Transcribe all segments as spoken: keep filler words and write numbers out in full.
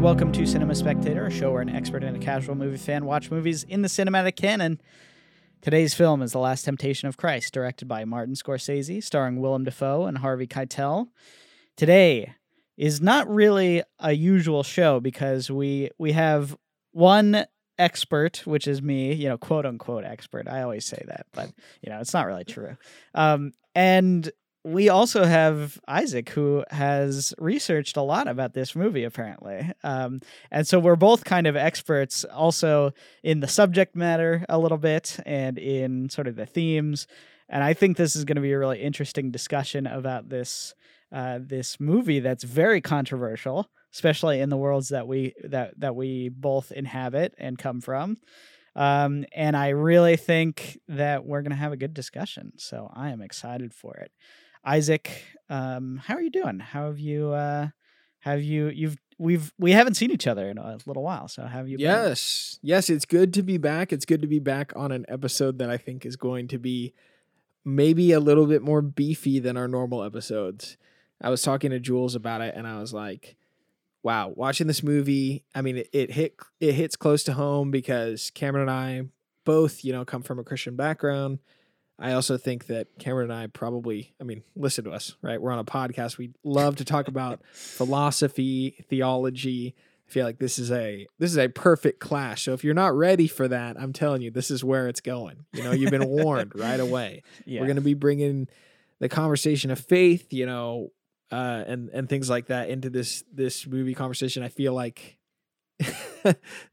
and welcome to Cinema Spectator, a show where an expert and a casual movie fan watch movies in the cinematic canon. Today's film is The Last Temptation of Christ, directed by Martin Scorsese, starring Willem Dafoe and Harvey Keitel. Today is not really a usual show because we we have one expert, which is me, you know, quote unquote expert. I always say that, but you know, it's not really true. Um, and we also have Isaac, who has researched a lot about this movie, apparently. Um, and so we're both kind of experts also in the subject matter a little bit and in sort of the themes. And I think this is going to be a really interesting discussion about this Uh, this movie that's very controversial, especially in the worlds that we that that we both inhabit and come from. Um, and I really think that we're going to have a good discussion. So I am excited for it. Isaac, um, how are you doing? How have you? Uh, have you? You've we've we haven't seen each other in a little while. So have you? Yes, been? yes. It's good to be back. It's good to be back on an episode that I think is going to be maybe a little bit more beefy than our normal episodes. I was talking to Jules about it and I was like, wow, watching this movie. I mean, it, it hit, it hits close to home because Cameron and I both, you know, come from a Christian background. I also think that Cameron and I probably, I mean, listen to us, right? We're on a podcast. We love to talk about philosophy, theology. I feel like this is a, this is a perfect clash. So if you're not ready for that, I'm telling you, this is where it's going. You know, you've been warned right away. Yeah. We're going to be bringing the conversation of faith, you know, Uh, and, and things like that into this, this movie conversation. I feel like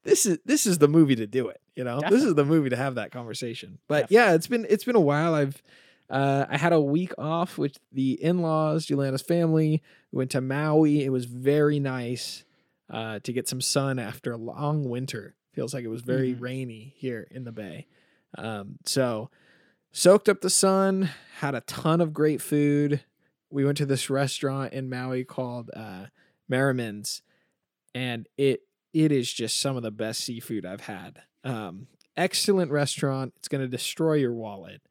this is, this is the movie to do it. You know, Definitely. This is the movie to have that conversation, but Definitely. yeah, it's been, it's been a while. I've, uh, I had a week off with the in-laws, Juliana's family. We went to Maui. It was very nice, uh, to get some sun after a long winter. Feels like it was very mm. rainy here in the Bay. Um, so soaked up the sun, had a ton of great food. We went to this restaurant in Maui called uh, Merriman's, and it it is just some of the best seafood I've had. Um, excellent restaurant. It's going to destroy your wallet,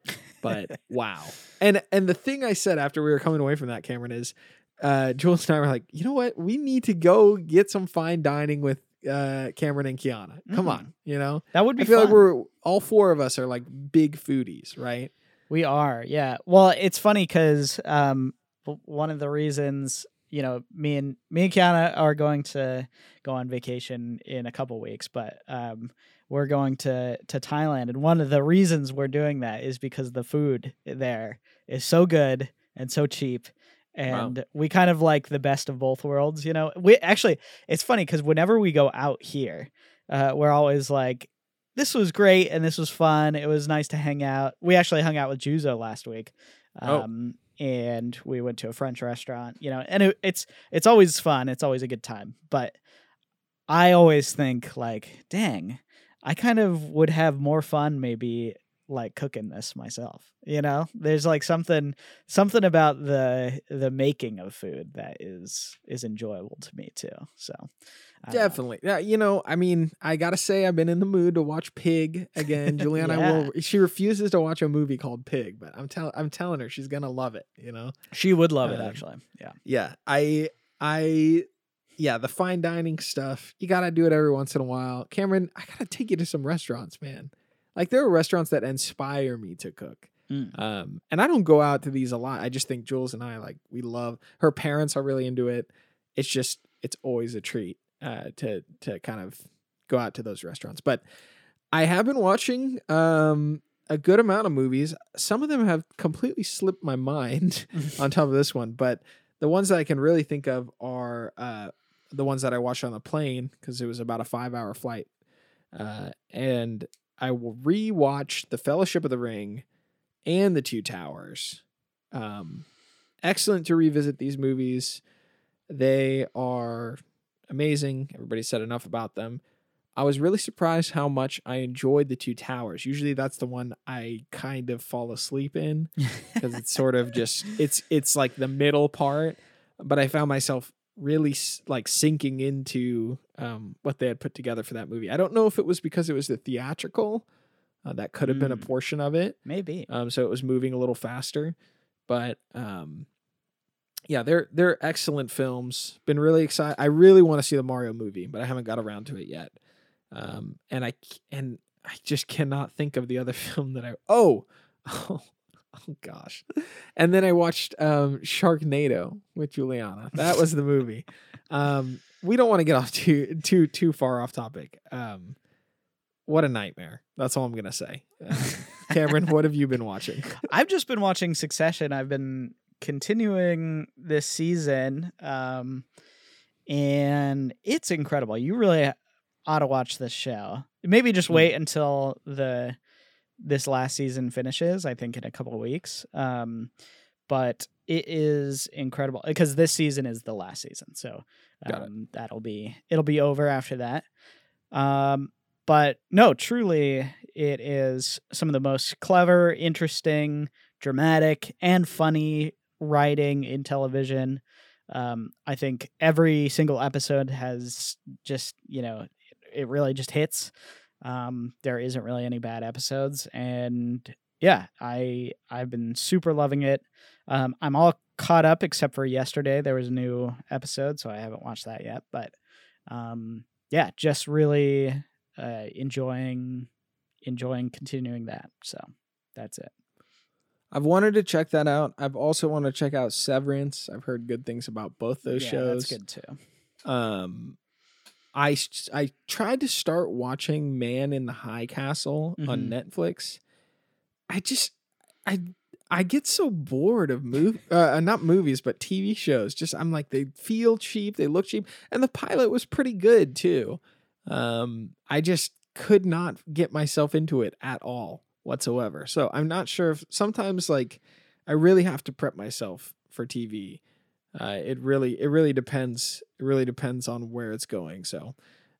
but wow. And and the thing I said after we were coming away from that, Cameron, is uh, Jules and I were like, you know what? We need to go get some fine dining with uh, Cameron and Kiana. Come mm. on, you know? That would be I feel fun. Like we're all four of us are like big foodies, right? We are, yeah. Well, it's funny because... Um, one of the reasons, you know, me and me and Kiana are going to go on vacation in a couple weeks, but um, we're going to, to Thailand. And one of the reasons we're doing that is because the food there is so good and so cheap. And wow. we kind of like the best of both worlds, you know. We actually, it's funny because whenever we go out here, uh, we're always like, this was great and this was fun. It was nice to hang out. We actually hung out with Juzo last week. Um, oh. And we went to a French restaurant, you know, and it, it's it's always fun. It's always a good time. But I always think like, dang, I kind of would have more fun maybe like cooking this myself. You know, there's like something something about the the making of food that is is enjoyable to me, too. So definitely. Know. Yeah. You know, I mean, I got to say I've been in the mood to watch Pig again. Juliana yeah. will. She refuses to watch a movie called Pig, but I'm telling I'm telling her she's going to love it. You know, she would love um, it, actually. Yeah. Yeah. I I. Yeah, the fine dining stuff. You got to do it every once in a while. Cameron, I got to take you to some restaurants, man. Like there are restaurants that inspire me to cook. Mm. Um, and I don't go out to these a lot. I just think Jules and I, like, we love, her parents are really into it. It's just, it's always a treat uh, to, to kind of go out to those restaurants. But I have been watching um, a good amount of movies. Some of them have completely slipped my mind on top of this one. But the ones that I can really think of are uh, the ones that I watched on the plane because it was about a five hour flight. Uh, and I will rewatch The Fellowship of the Ring and The Two Towers. Um, excellent to revisit these movies. They are amazing. Everybody said enough about them. I was really surprised how much I enjoyed The Two Towers. Usually that's the one I kind of fall asleep in because it's sort of just, it's, it's like the middle part, but I found myself really like sinking into um, what they had put together for that movie. I don't know if it was because it was the theatrical uh, that could have mm, been a portion of it. Maybe. Um, so it was moving a little faster, but um, yeah, they're they're excellent films. Been really excited. I really want to see the Mario movie, but I haven't got around to it yet. Um, and I and I just cannot think of the other film that I oh oh, oh gosh. And then I watched um, Sharknado with Juliana. That was the movie. Um, we don't want to get off too too too far off topic. Um, what a nightmare. That's all I'm gonna say. Um, Cameron, what have you been watching? I've just been watching Succession. I've been continuing this season, um, and it's incredible. You really ought to watch this show. Maybe just wait until the this last season finishes, I think in a couple of weeks. Um, but it is incredible because this season is the last season. So um, that'll be it'll be over after that. Um, but no, truly, it is some of the most clever, interesting, dramatic, and funny writing in television. Um, I think every single episode has just, you know, it really just hits. Um, there isn't really any bad episodes. And yeah, I, I've been super loving it. Um, I'm all caught up except for yesterday. There was a new episode, so I haven't watched that yet. But um, yeah, just really uh, enjoying, enjoying continuing that. So that's it. I've wanted to check that out. I've also wanted to check out Severance. I've heard good things about both those yeah, shows. Yeah, that's good too. Um, I, I tried to start watching Man in the High Castle mm-hmm. on Netflix. I just, I I get so bored of move, uh, not movies, but T V shows. Just, I'm like, they feel cheap. They look cheap. And the pilot was pretty good too. Um, I just could not get myself into it at all. Whatsoever. So I'm not sure if sometimes like I really have to prep myself for T V. Uh, it really, it really depends. It really depends on where it's going. So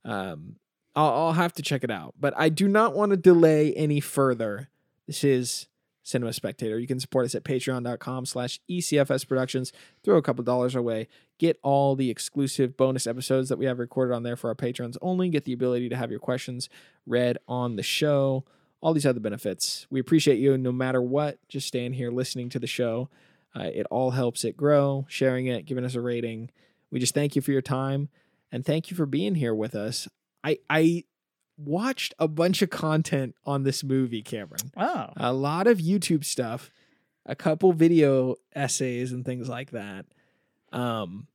um, I'll, I'll have to check it out, but I do not want to delay any further. This is Cinema Spectator. You can support us at patreon.com slash ECFS Productions. Throw a couple dollars our way. Get all the exclusive bonus episodes that we have recorded on there for our patrons only. Get the ability to have your questions read on the show. All these other benefits. We appreciate you no matter what. Just staying here listening to the show. Uh, it all helps it grow, sharing it, giving us a rating. We just thank you for your time and thank you for being here with us. I I watched a bunch of content on this movie, Cameron. Oh. A lot of YouTube stuff, a couple video essays and things like that. Um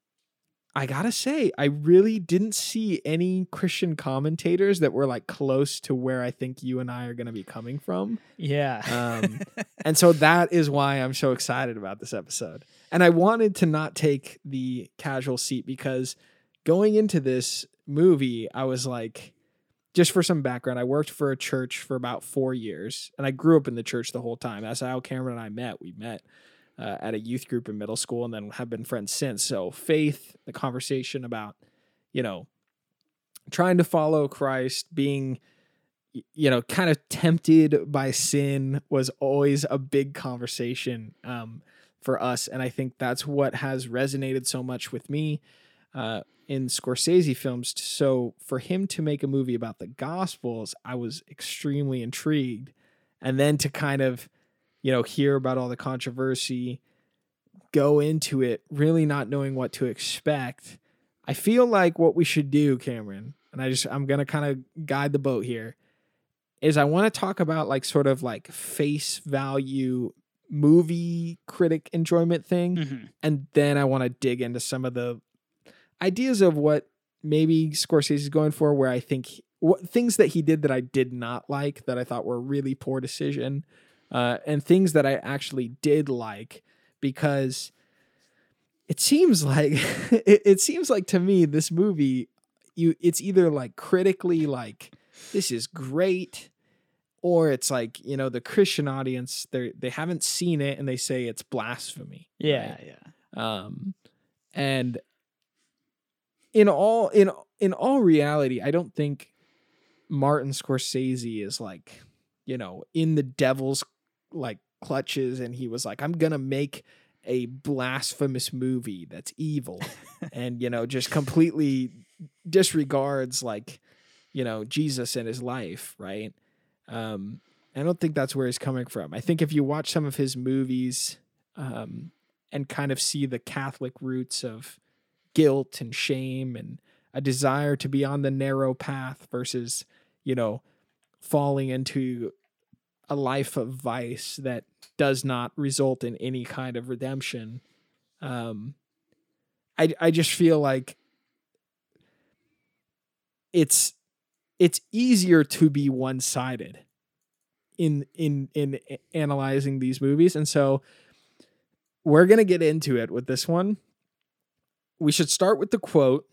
I gotta say, I really didn't see any Christian commentators that were like close to where I think you and I are going to be coming from. Yeah. um, and so that is why I'm so excited about this episode. And I wanted to not take the casual seat because going into this movie, I was like, just for some background, I worked for a church for about four years and I grew up in the church the whole time. That's how Cameron and I met. We met. Uh, at a youth group in middle school and then have been friends since. So faith, the conversation about, you know, trying to follow Christ, being, you know, kind of tempted by sin was always a big conversation um, for us. And I think that's what has resonated so much with me uh, in Scorsese films. So for him to make a movie about the Gospels, I was extremely intrigued. And then to kind of, you know, hear about all the controversy, go into it, really not knowing what to expect. I feel like what we should do, Cameron, and I just, I'm going to kind of guide the boat here, is I want to talk about like sort of like face value movie critic enjoyment thing. Mm-hmm. And then I want to dig into some of the ideas of what maybe Scorsese is going for, where I think what things that he did that I did not like, that I thought were a really poor decision. Uh, and things that I actually did like, because it seems like it, it seems like to me this movie, you it's either like critically like this is great, or it's like, you know, the Christian audience they they haven't seen it and they say it's blasphemy. Yeah, right? yeah. Um, and in all in in all reality, I don't think Martin Scorsese is like, you know, in the devil's like clutches and he was like, I'm gonna make a blasphemous movie that's evil and, you know, just completely disregards like, you know, Jesus and his life, right? um I don't think that's where he's coming from. I think if you watch some of his movies, um and kind of see the Catholic roots of guilt and shame and a desire to be on the narrow path versus, you know, falling into a life of vice that does not result in any kind of redemption. Um, I, I just feel like it's, it's easier to be one-sided in, in, in analyzing these movies. And so we're going to get into it with this one. We should start with the quote,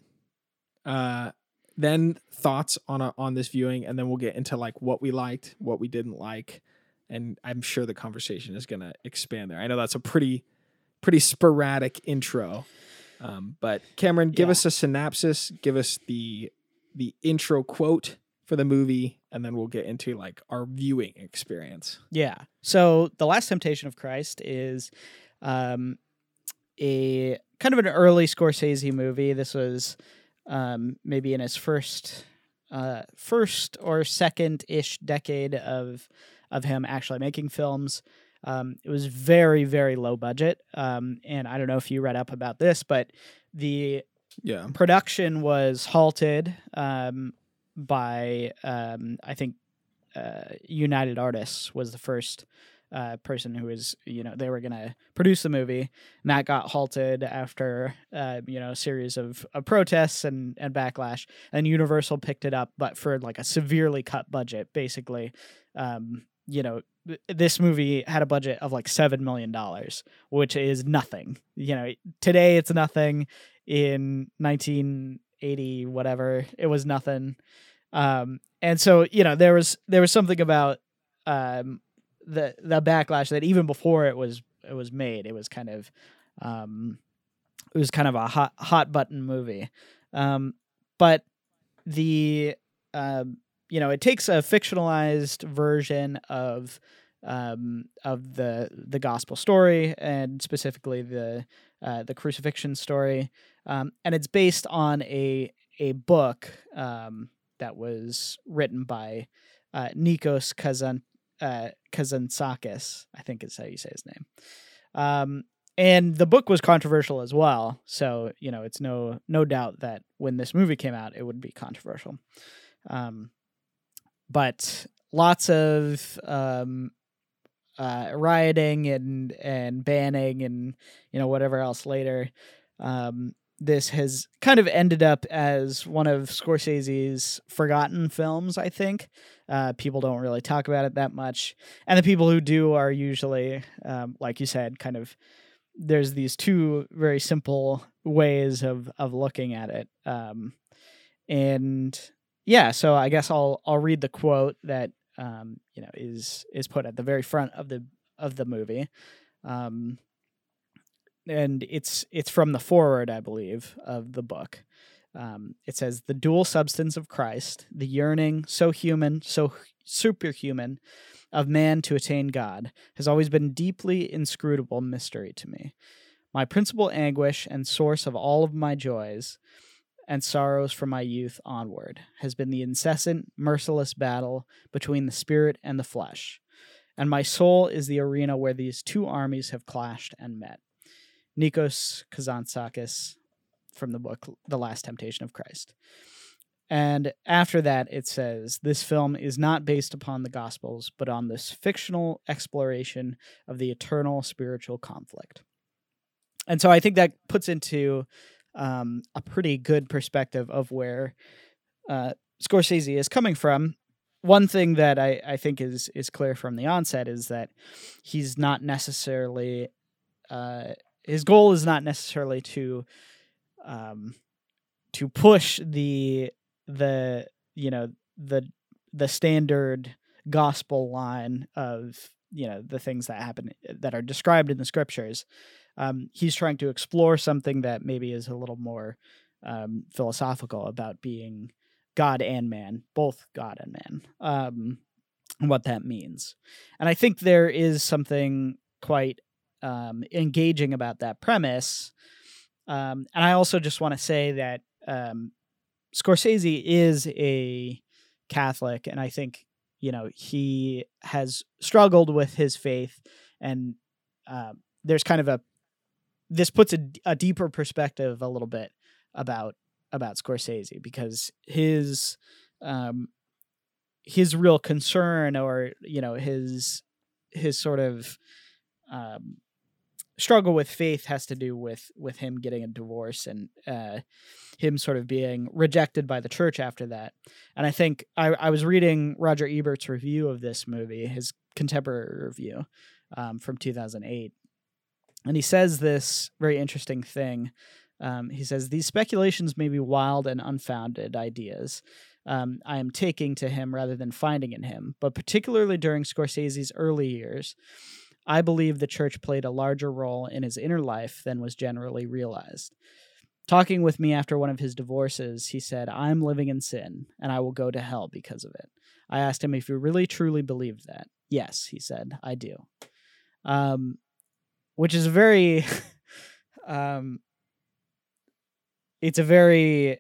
uh, then thoughts on a, on this viewing, and then we'll get into like what we liked, what we didn't like. And I'm sure the conversation is going to expand there. I know that's a pretty, pretty sporadic intro. Um, but Cameron, give yeah. us a synopsis, give us the, the intro quote for the movie, and then we'll get into like our viewing experience. Yeah. So The Last Temptation of Christ is um, a kind of an early Scorsese movie. This was um, maybe in his first, uh, first or second ish decade of, of him actually making films. Um, it was very, very low budget. Um, and I don't know if you read up about this, but the yeah. production was halted um, by, um, I think, uh, United Artists was the first uh, person who was, you know, they were going to produce the movie. And that got halted after, uh, you know, a series of, of protests and, and backlash. And Universal picked it up, but for like a severely cut budget, basically. Um, you know, this movie had a budget of like seven million dollars, which is nothing. You know, today it's nothing. In nineteen eighty, whatever, it was nothing. Um, and so, you know, there was, there was something about um, the, the backlash that even before it was, it was made, it was kind of, um, it was kind of a hot, hot button movie. Um, but the, um, you know, it takes a fictionalized version of, um, of the, the gospel story, and specifically the, uh, the crucifixion story. Um, and it's based on a, a book, um, that was written by, uh, Nikos Kazan, uh, Kazantzakis, I think is how you say his name. Um, and the book was controversial as well. So, you know, it's no, no doubt that when this movie came out, it would be controversial. Um, but lots of, um, uh, rioting and, and banning and, you know, whatever else later. Um, this has kind of ended up as one of Scorsese's forgotten films, I think. Uh, people don't really talk about it that much. And the people who do are usually, um, like you said, kind of, there's these two very simple ways of, of looking at it. Um, and yeah, so I guess I'll, I'll read the quote that, um, you know, is, is put at the very front of the, of the movie. Um, and it's, it's from the foreword, I believe, of the book. Um, it says, "The dual substance of Christ, the yearning, so human, so superhuman, of man to attain God, has always been deeply inscrutable mystery to me. My principal anguish and source of all of my joys and sorrows from my youth onward has been the incessant, merciless battle between the spirit and the flesh, and my soul is the arena where these two armies have clashed and met." Nikos Kazantzakis, from the book The Last Temptation of Christ. And after that, it says, "This film is not based upon the Gospels, but on this fictional exploration of the eternal spiritual conflict." And so I think that puts into Um, a pretty good perspective of where uh, Scorsese is coming from. One thing that I, I think is is clear from the onset is that he's not necessarily uh, his goal is not necessarily to um, to push the the you know the the standard gospel line of you know the things that happen that are described in the scriptures. Um, he's trying to explore something that maybe is a little more um, philosophical about being God and man, both God and man, um, and what that means. And I think there is something quite um, engaging about that premise. Um, and I also just want to say that um, Scorsese is a Catholic, and I think, you know, he has struggled with his faith, and uh, there's kind of a this puts a, a deeper perspective a little bit about about Scorsese, because his um, his real concern, or you know, his his sort of um, struggle with faith has to do with with him getting a divorce and uh, him sort of being rejected by the church after that. And I think I, I was reading Roger Ebert's review of this movie, his contemporary review um, from two thousand eight. And he says this very interesting thing. Um, he says, "These speculations may be wild and unfounded ideas. Um, I am taking to him rather than finding in him. But particularly during Scorsese's early years, I believe the church played a larger role in his inner life than was generally realized. Talking with me after one of his divorces, he said, 'I'm living in sin, and I will go to hell because of it.' I asked him if he really truly believed that. 'Yes,' he said, 'I do.'" Um, which is very... um, it's a very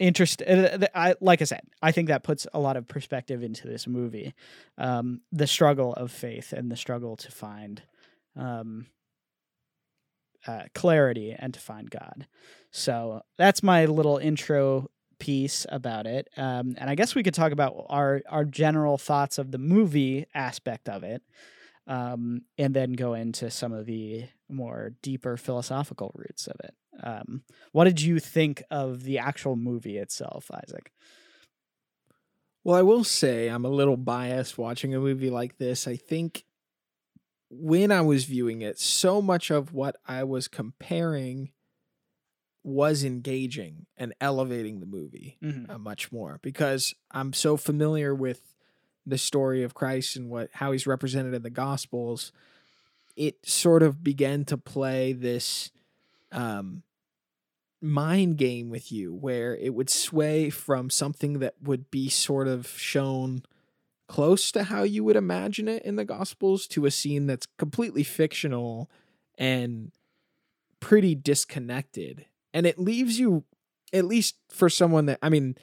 interesting, I, like I said, I think that puts a lot of perspective into this movie. Um, the struggle of faith and the struggle to find um, uh, clarity and to find God. So that's my little intro piece about it. Um, and I guess we could talk about our, our general thoughts of the movie aspect of it, um, and then go into some of the more deeper philosophical roots of it. Um, what did you think of the actual movie itself, Isaac? Well, I will say I'm a little biased watching a movie like this. I think when I was viewing it, so much of what I was comparing was engaging and elevating the movie mm-hmm. uh, much more, because I'm so familiar with the story of Christ and what how he's represented in the Gospels. It sort of began to play this um, mind game with you, where it would sway from something that would be sort of shown close to how you would imagine it in the Gospels to a scene that's completely fictional and pretty disconnected. And it leaves you, at least for someone that, I mean,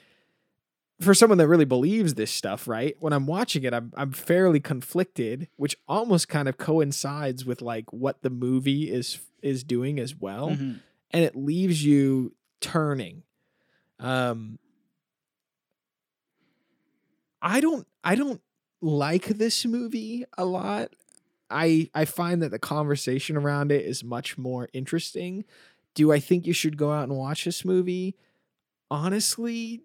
for someone that really believes this stuff, right? When I'm watching it, I'm I'm fairly conflicted, which almost kind of coincides with like what the movie is is doing as well. Mm-hmm. And it leaves you turning. Um, I don't I don't like this movie a lot. I I find that the conversation around it is much more interesting. Do I think you should go out and watch this movie? Honestly,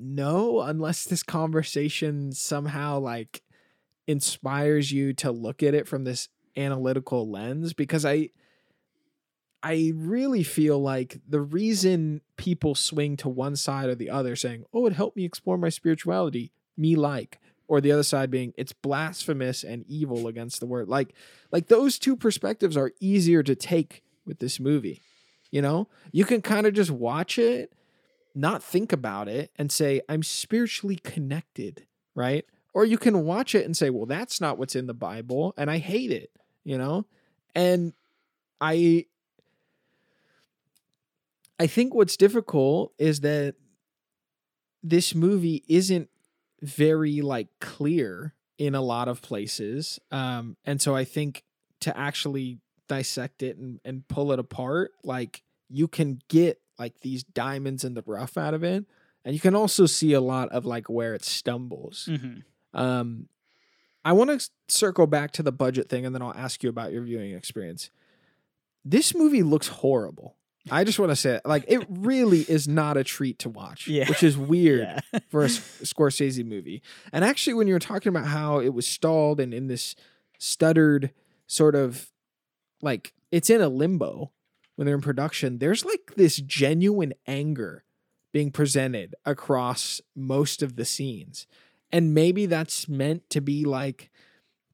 no, unless this conversation somehow like inspires you to look at it from this analytical lens, because I I really feel like the reason people swing to one side or the other saying, "Oh, it helped me explore my spirituality," me like, or the other side being it's blasphemous and evil against the word. Like like those two perspectives are easier to take with this movie. You know, you can kind of just watch it, not think about it, and say, "I'm spiritually connected," right? Or you can watch it and say, "Well, that's not what's in the Bible, and I hate it," you know? And I I think what's difficult is that this movie isn't very, like, clear in a lot of places. Um, and so I think to actually dissect it and, and pull it apart, like, you can get like these diamonds in the rough out of it. And you can also see a lot of like where it stumbles. Mm-hmm. Um, I want to circle back to the budget thing, and then I'll ask you about your viewing experience. This movie looks horrible. I just want to say, like, it really is not a treat to watch, yeah. which is weird yeah. for a Scorsese movie. And actually, when you were talking about how it was stalled and in this stuttered sort of like, it's in a limbo when they're in production, there's like this genuine anger being presented across most of the scenes. And maybe that's meant to be like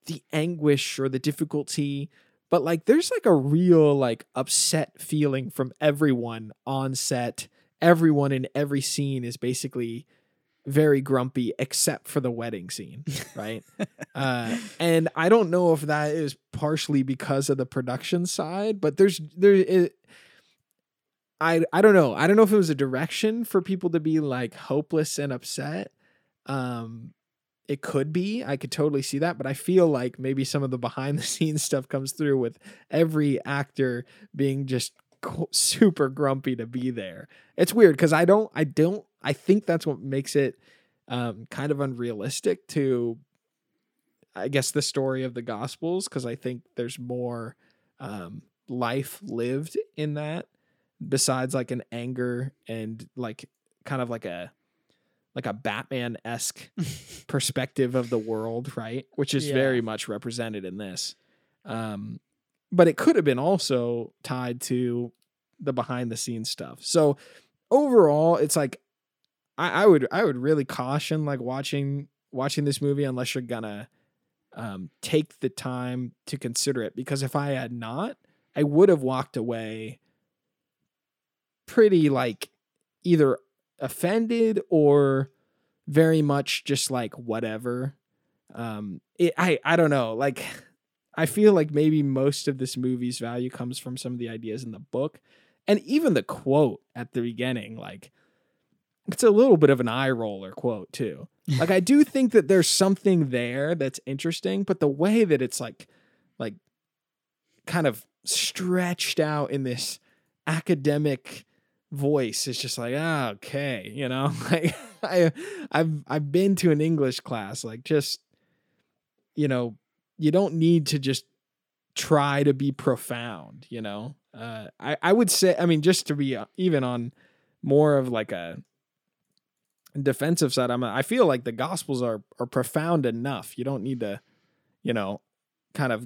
the anguish or the difficulty, but like there's like a real like upset feeling from everyone on set. Everyone in every scene is basically very grumpy except for the wedding scene, right? uh, and I don't know if that is partially because of the production side, but there's there is, I I don't know. I don't know if it was a direction for people to be like hopeless and upset, um, It could be. I could totally see that. But I feel like maybe some of the behind the scenes stuff comes through with every actor being just super grumpy to be there. It's weird because I don't, I don't, I think that's what makes it um, kind of unrealistic to, I guess, the story of the Gospels, because I think there's more um, life lived in that besides like an anger and like kind of like a, like a Batman-esque perspective of the world, right? Which is yeah. very much represented in this. Um, but it could have been also tied to the behind-the-scenes stuff. So overall, it's like I, I would I would really caution like watching watching this movie unless you're gonna um, take the time to consider it. Because if I had not, I would have walked away pretty like either offended or very much just like whatever. Um, it, I, I don't know. Like, I feel like maybe most of this movie's value comes from some of the ideas in the book, and even the quote at the beginning, like it's a little bit of an eye roller quote too. Like, I do think that there's something there that's interesting, but the way that it's like, like kind of stretched out in this academic voice is just like, ah, okay, you know, like I, I've I've been to an English class. Like, just, you know, you don't need to just try to be profound. You know, uh, I I would say, I mean, just to be even on more of like a defensive side, I'm a, I feel like the Gospels are are profound enough. You don't need to, you know, kind of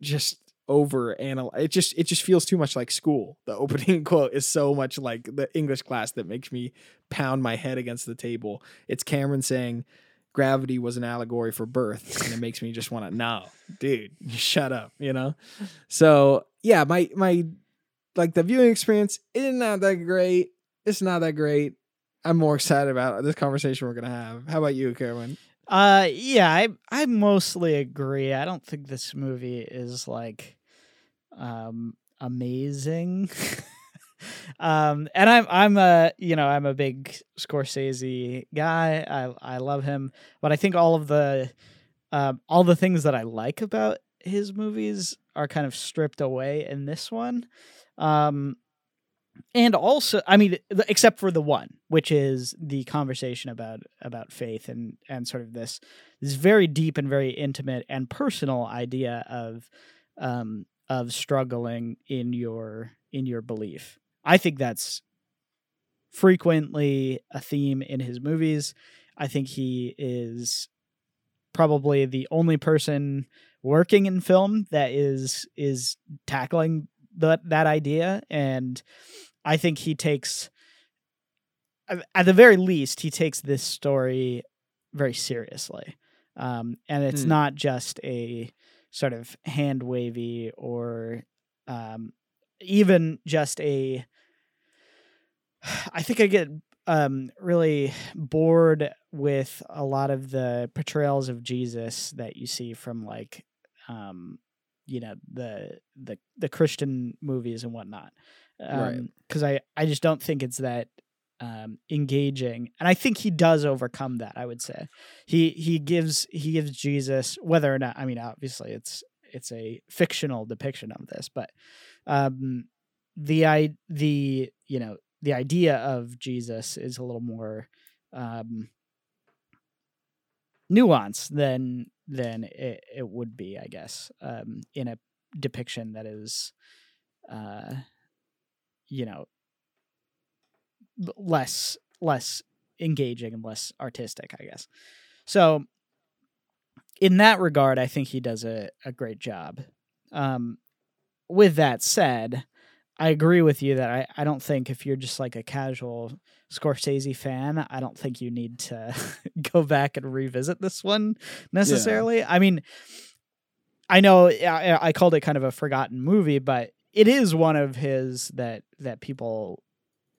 just over analyze it. Just it just feels too much like school. The opening quote is so much like the English class that makes me pound my head against the table. It's Cameron saying gravity was an allegory for birth, and it makes me just want to, no, dude, shut up, you know. So yeah, my my like the viewing experience is not that great. It's not that great. I'm more excited about this conversation we're gonna have. How about you, Cameron? Uh yeah, I I mostly agree. I don't think this movie is like um amazing um and i'm i'm a you know i'm a big Scorsese guy. I i love him, but I think all of the um all the things that I like about his movies are kind of stripped away in this one, um and also I mean except for the one, which is the conversation about about faith and and sort of this this very deep and very intimate and personal idea of um of struggling in your in your belief. I think that's frequently a theme in his movies. I think he is probably the only person working in film that is is tackling that that idea, and I think he takes, at the very least, he takes this story very seriously. Um, and it's hmm. not just a sort of hand wavy or um, even just a, I think I get um, really bored with a lot of the portrayals of Jesus that you see from like, um, you know, the, the, the Christian movies and whatnot. Um, right. Cause I, I just don't think it's that um, engaging. And I think he does overcome that. I would say he, he gives, he gives Jesus, whether or not, I mean, obviously it's, it's a fictional depiction of this, but um, the, I, the, you know, the idea of Jesus is a little more um, nuanced than, than it, it would be, I guess, um, in a depiction that is, uh, you know, less, less engaging and less artistic, I guess. So in that regard, I think he does a, a great job. Um, with that said, I agree with you that I, I don't think if you're just like a casual Scorsese fan, I don't think you need to go back and revisit this one necessarily. Yeah. I mean, I know I, I called it kind of a forgotten movie, but it is one of his that, that people,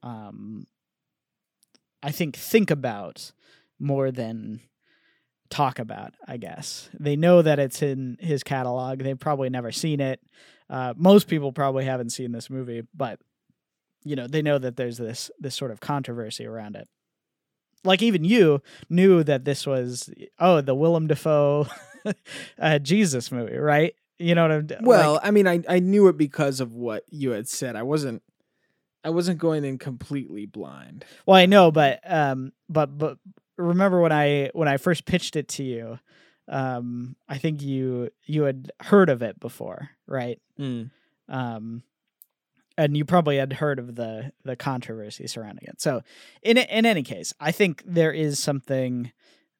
um, I think, think about more than talk about, I guess. They know that it's in his catalog. They've probably never seen it. Uh, most people probably haven't seen this movie, but, you know, they know that there's this, this sort of controversy around it. like even you knew that this was, oh, the Willem Dafoe uh, Jesus movie, right? You know what I'm doing? Well, like, I mean, I, I knew it because of what you had said. I wasn't I wasn't going in completely blind. Well, I know, but um, but but remember when I when I first pitched it to you, um, I think you you had heard of it before, right? Mm. Um, and you probably had heard of the the controversy surrounding it. So, in in any case, I think there is something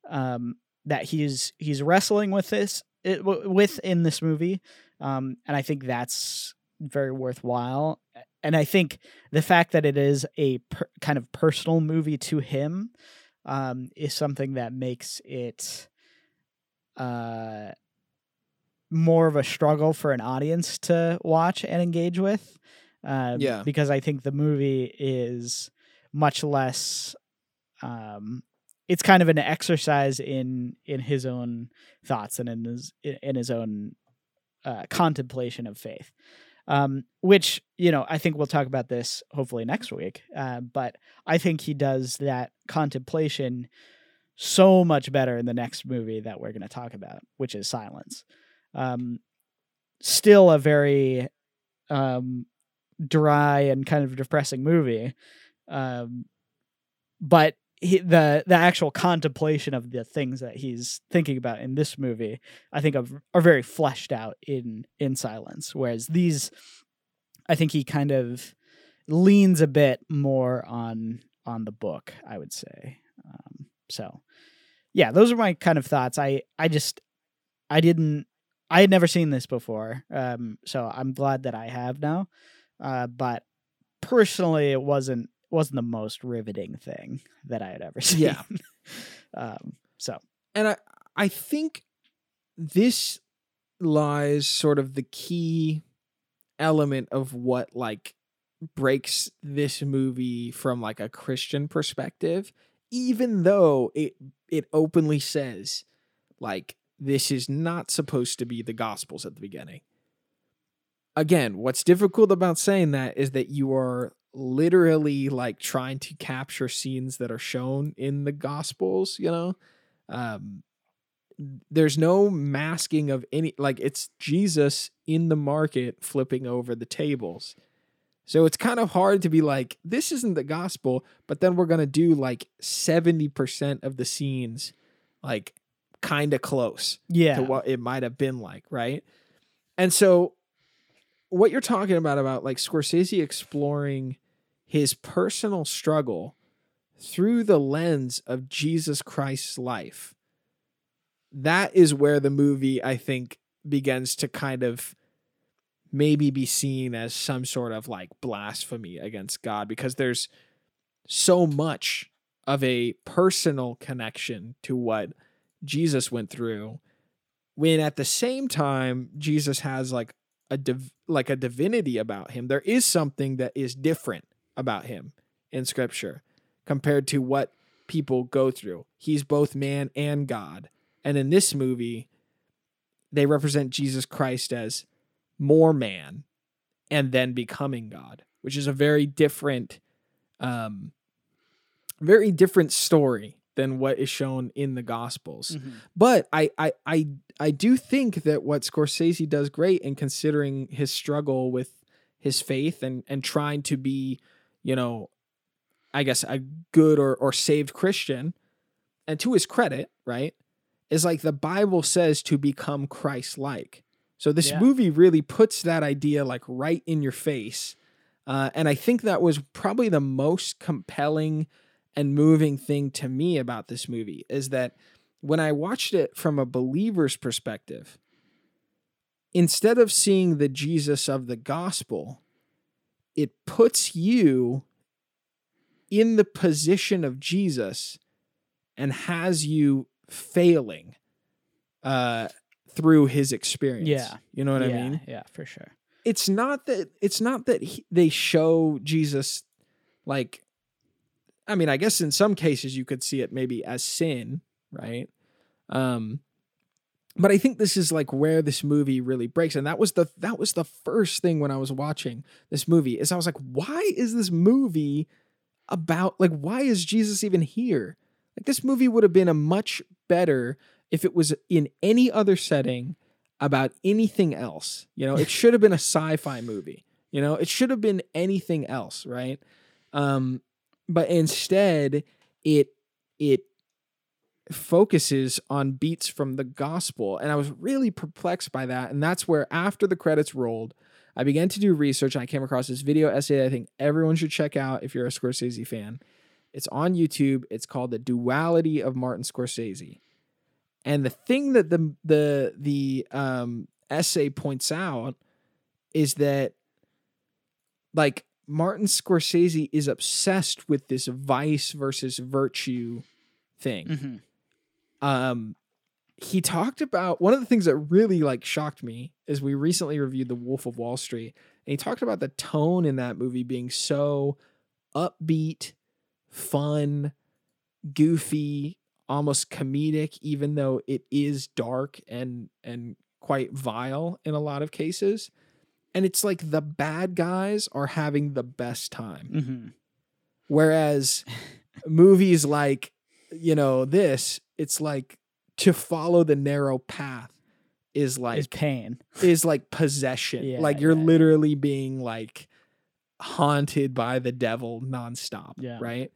um, that he's he's wrestling with this. It, with in this movie, um, and I think that's very worthwhile. And I think the fact that it is a per, kind of personal movie to him um, is something that makes it uh, more of a struggle for an audience to watch and engage with. Uh, yeah, because I think the movie is much less. Um, It's kind of an exercise in in his own thoughts and in his in his own uh, contemplation of faith, um, which, you know, I think we'll talk about this hopefully next week. Uh, but I think he does that contemplation so much better in the next movie that we're going to talk about, which is Silence. Um, still a very um, dry and kind of depressing movie, um, but. He, the the actual contemplation of the things that he's thinking about in this movie, I think, are, are very fleshed out in in Silence. Whereas these, I think he kind of leans a bit more on on the book, I would say. Um, so, yeah, those are my kind of thoughts. I I just I didn't I had never seen this before, um, so I'm glad that I have now. Uh, but personally, it wasn't. wasn't the most riveting thing that I had ever seen. Yeah. um, so, and I, I think this lies sort of the key element of what like breaks this movie from like a Christian perspective, even though it, it openly says like, this is not supposed to be the Gospels at the beginning. Again, what's difficult about saying that is that you are literally like trying to capture scenes that are shown in the Gospels, you know? Um, there's no masking of any, like it's Jesus in the market flipping over the tables. So it's kind of hard to be like, this isn't the Gospel, but then we're going to do like seventy percent of the scenes, like kind of close yeah. to what it might've been like. Right. And so what you're talking about, about like Scorsese exploring his personal struggle through the lens of Jesus Christ's life. That is where the movie, I think, begins to kind of maybe be seen as some sort of like blasphemy against God, because there's so much of a personal connection to what Jesus went through, when at the same time, Jesus has like a div- like a divinity about him. There is something that is different about him in scripture compared to what people go through. He's both man and God. And in this movie, they represent Jesus Christ as more man and then becoming God, which is a very different, um, very different story than what is shown in the Gospels. Mm-hmm. But I, I, I, I do think that what Scorsese does great in considering his struggle with his faith and, and trying to be, you know, I guess a good or, or saved Christian, and to his credit, right, is like the Bible says to become Christ-like. So this yeah. movie really puts that idea like right in your face. Uh, and I think that was probably the most compelling and moving thing to me about this movie, is that when I watched it from a believer's perspective, instead of seeing the Jesus of the gospel, it puts you in the position of Jesus and has you failing uh, through his experience. Yeah. You know what yeah, I mean? Yeah, for sure. It's not that, it's not that he, they show Jesus like, I mean, I guess in some cases you could see it maybe as sin, right? Um, but I think this is like where this movie really breaks. And that was the that was the first thing when I was watching this movie, is I was like, why is this movie about, like, why is Jesus even here? Like, this movie would have been a much better if it was in any other setting about anything else. You know, it should have been a sci-fi movie. You know, it should have been anything else, right? Um, but instead, it it focuses on beats from the gospel. And I was really perplexed by that. And that's where, after the credits rolled, I began to do research, and I came across this video essay that I think everyone should check out if you're a Scorsese fan. It's on YouTube. It's called The Duality of Martin Scorsese. And the thing that the the the um, essay points out is that, like, Martin Scorsese is obsessed with this vice versus virtue thing. Mm-hmm. Um, he talked about, one of the things that really, like, shocked me is we recently reviewed The Wolf of Wall Street, and he talked about the tone in that movie being so upbeat, fun, goofy, almost comedic, even though it is dark and and quite vile in a lot of cases. And it's like the bad guys are having the best time. Mm-hmm. Whereas movies like, you know, this, it's like to follow the narrow path is like is pain, is like possession. Yeah, like you're yeah. literally being like haunted by the devil nonstop. Yeah. Right.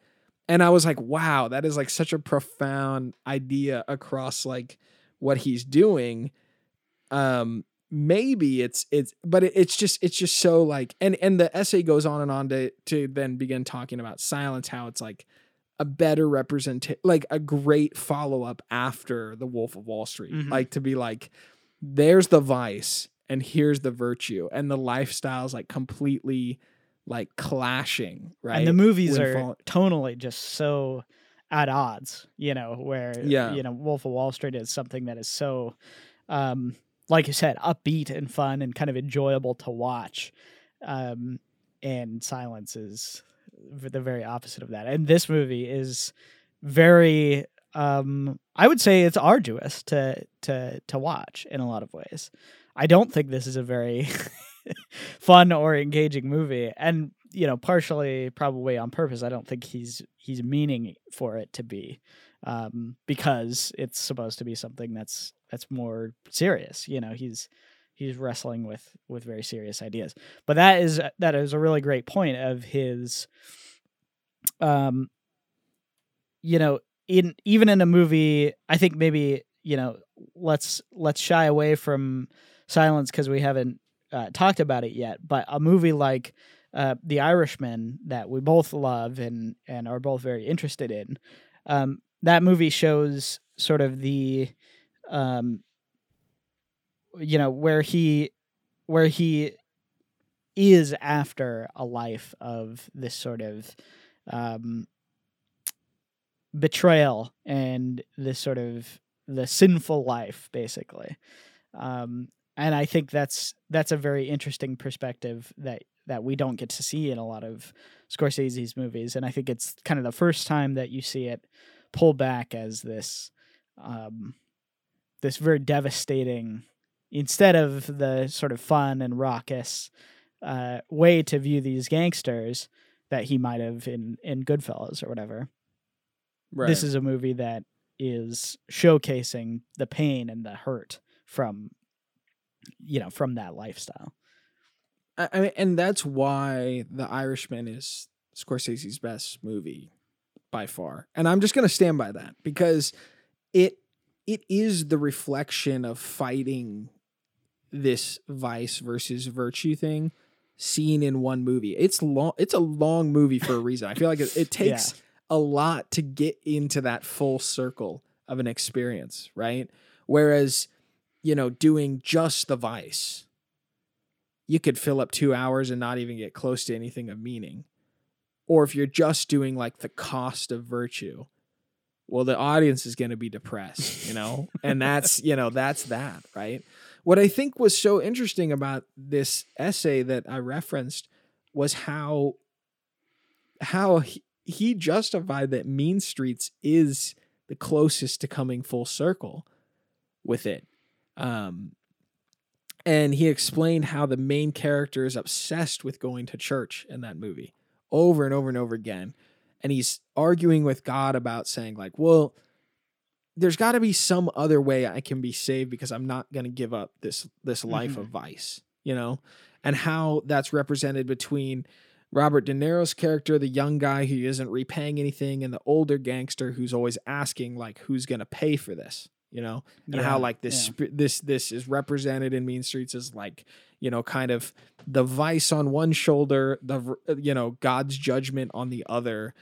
And I was like, wow, that is like such a profound idea across like what he's doing. Um, maybe it's, it's, but it, it's just, it's just so like, and, and the essay goes on and on to, to then begin talking about Silence, how it's like a better represent, like a great follow-up after The Wolf of Wall Street, mm-hmm. like to be like, there's the vice and here's the virtue, and the lifestyle's like completely like clashing, right? And the movies when are fall- tonally just so at odds, you know, where, yeah. you know, Wolf of Wall Street is something that is so, um, like you said, upbeat and fun and kind of enjoyable to watch. Um, and Silence is the very opposite of that. And this movie is very, um, I would say it's arduous to, to, to watch in a lot of ways. I don't think this is a very fun or engaging movie, and, you know, partially probably on purpose. I don't think he's he's meaning for it to be, um, because it's supposed to be something that's that's more serious. You know, he's he's wrestling with with very serious ideas. But that is that is a really great point of his, um, you know, in even in a movie, I think maybe, you know, let's let's shy away from Silence because we haven't Uh, talked about it yet, but a movie like uh, The Irishman that we both love and, and are both very interested in, um, that movie shows sort of the, um, you know, where he where he is after a life of this sort of um, betrayal and this sort of the sinful life, basically. Um, And I think that's that's a very interesting perspective that, that we don't get to see in a lot of Scorsese's movies. And I think it's kind of the first time that you see it pull back as this um, this very devastating, instead of the sort of fun and raucous uh, way to view these gangsters that he might have in, in Goodfellas or whatever. Right. This is a movie that is showcasing the pain and the hurt from, you know, from that lifestyle. I mean, and that's why The Irishman is Scorsese's best movie by far. And I'm just going to stand by that because it, it is the reflection of fighting this vice versus virtue thing seen in one movie. It's long. It's a long movie for a reason. I feel like it, it takes yeah. a lot to get into that full circle of an experience. Right. Whereas, you know, doing just the vice, you could fill up two hours and not even get close to anything of meaning. Or if you're just doing like the cost of virtue, well, the audience is going to be depressed, you know, and that's, you know, that's that, right? What I think was so interesting about this essay that I referenced was how, how he, he justified that Mean Streets is the closest to coming full circle with it. Um, and he explained how the main character is obsessed with going to church in that movie over and over and over again. and he's arguing with God about saying like, well, there's got to be some other way I can be saved because I'm not going to give up this this life mm-hmm. of vice, you know, and how that's represented between Robert De Niro's character, the young guy who isn't repaying anything, and the older gangster who's always asking like, who's going to pay for this, you know, and yeah, how like this yeah. this this is represented in Mean Streets as like, you know, kind of the vice on one shoulder, the, you know, God's judgment on the other,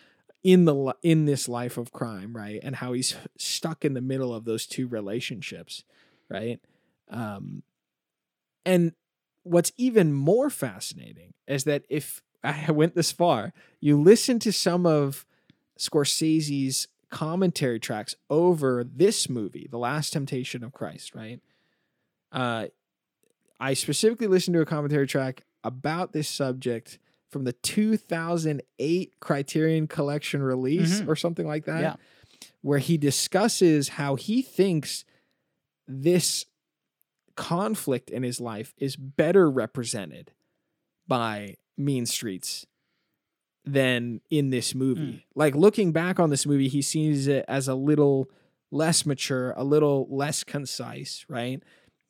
in the in this life of crime, right? And how he's stuck in the middle of those two relationships, right? Um, and what's even more fascinating is that if I went this far, you listen to some of Scorsese's commentary tracks over this movie, The Last Temptation of Christ, right? Uh, I specifically listened to a commentary track about this subject from the two thousand eight Criterion Collection release mm-hmm. or something like that, yeah. where he discusses how he thinks this conflict in his life is better represented by Mean Streets than in this movie. Mm. Like looking back on this movie, he sees it as a little less mature, a little less concise, right?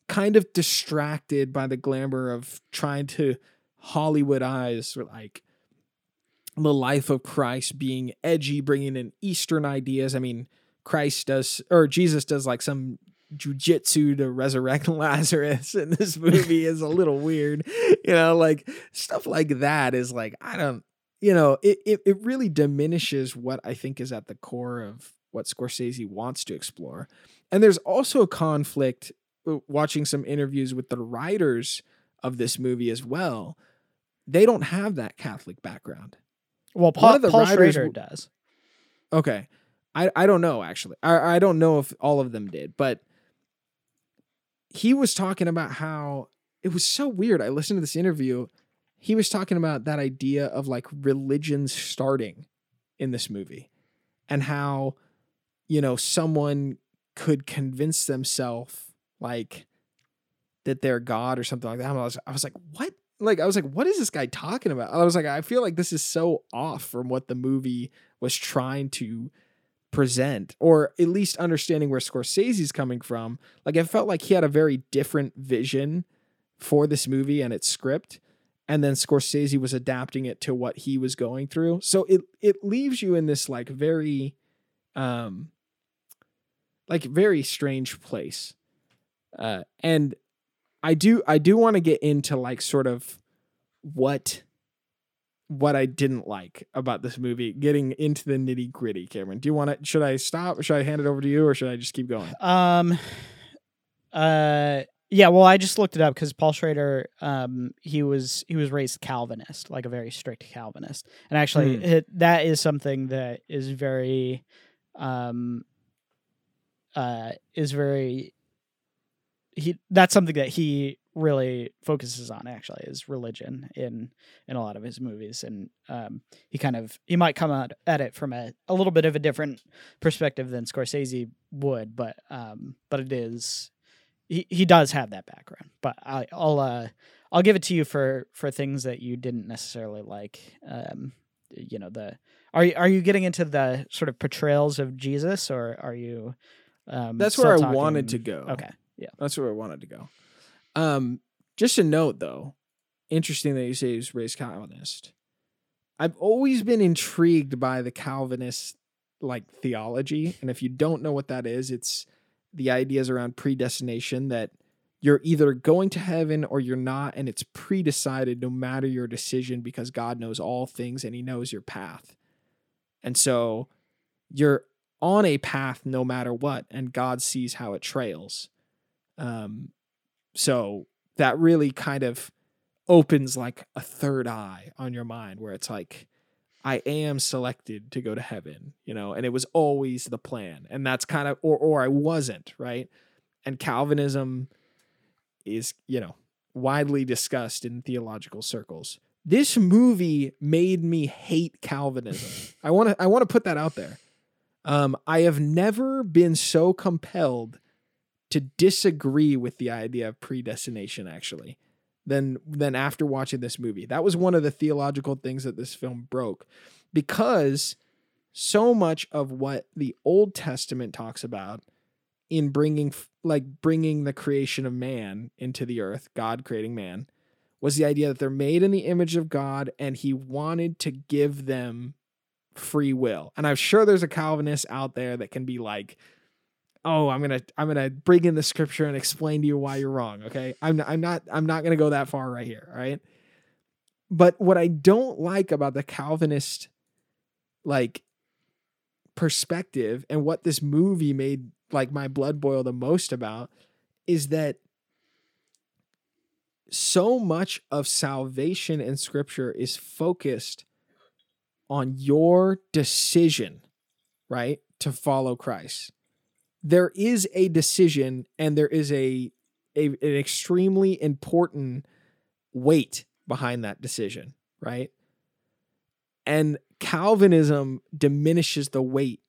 Kind of distracted by the glamour of trying to Hollywood eyes for like the life of Christ being edgy, bringing in Eastern ideas. I mean, Christ does, or Jesus does like some jujitsu to resurrect Lazarus in this movie is a little weird, you know, like stuff like that is like, I don't, you know, it, it, it really diminishes what I think is at the core of what Scorsese wants to explore. And there's also a conflict watching some interviews with the writers of this movie as well. They don't have that Catholic background. Well, Paul, Paul Schrader does. Okay. I, I don't know, actually. I, I don't know if all of them did, but he was talking about how it was so weird. I listened to this interview. He was talking about that idea of like religion starting in this movie and how, you know, someone could convince themselves like that they're God or something like that. I was, I was like, what? Like, I was like, what is this guy talking about? I was like, I feel like this is so off from what the movie was trying to present, or at least understanding where Scorsese's coming from. Like, I felt like he had a very different vision for this movie and its script. And then Scorsese was adapting it to what he was going through. So it, it leaves you in this like very, um, like very strange place. Uh, and, I do I do want to get into like sort of what what I didn't like about this movie, getting into the nitty gritty, Cameron. Do you want to should I stop? Should I hand it over to you or should I just keep going? Um uh yeah, well, I just looked it up because Paul Schrader um he was he was raised Calvinist, like a very strict Calvinist. And actually mm. it, that is something that is very um uh is very He that's something that he really focuses on, actually, is religion in in a lot of his movies. And um, he kind of he might come out at it from a, a little bit of a different perspective than Scorsese would. But um, but it is he, he does have that background. But I, I'll uh, I'll give it to you for for things that you didn't necessarily like. Um, you know, the are you, are you getting into the sort of portrayals of Jesus, or are you? Um, that's where I talking? wanted to go. Okay. Yeah, that's where I wanted to go. Um, just a note, though. Interesting that you say he was raised Calvinist. I've always been intrigued by the Calvinist like theology. And if you don't know what that is, it's the ideas around predestination, that you're either going to heaven or you're not. And it's predecided no matter your decision, because God knows all things and he knows your path. And so you're on a path no matter what. And God sees how it trails. Um, so that really kind of opens like a third eye on your mind where it's like, I am selected to go to heaven, you know, and it was always the plan, and that's kind of, or, or I wasn't, right. And Calvinism is, you know, widely discussed in theological circles. This movie made me hate Calvinism. I want to, I want to put that out there. Um, I have never been so compelled to disagree with the idea of predestination, actually, than than after watching this movie. That was one of the theological things that this film broke, because so much of what the Old Testament talks about in bringing, like bringing the creation of man into the earth, God creating man, was the idea that they're made in the image of God and he wanted to give them free will. And I'm sure there's a Calvinist out there that can be like, oh, I'm going to, I'm going to bring in the scripture and explain to you why you're wrong. Okay. I'm not, I'm not, I'm not going to go that far right here. All right. But what I don't like about the Calvinist, like, perspective, and what this movie made, like, my blood boil the most about, is that so much of salvation in scripture is focused on your decision, right, to follow Christ. There is a decision, and there is a, a an extremely important weight behind that decision, right? And Calvinism diminishes the weight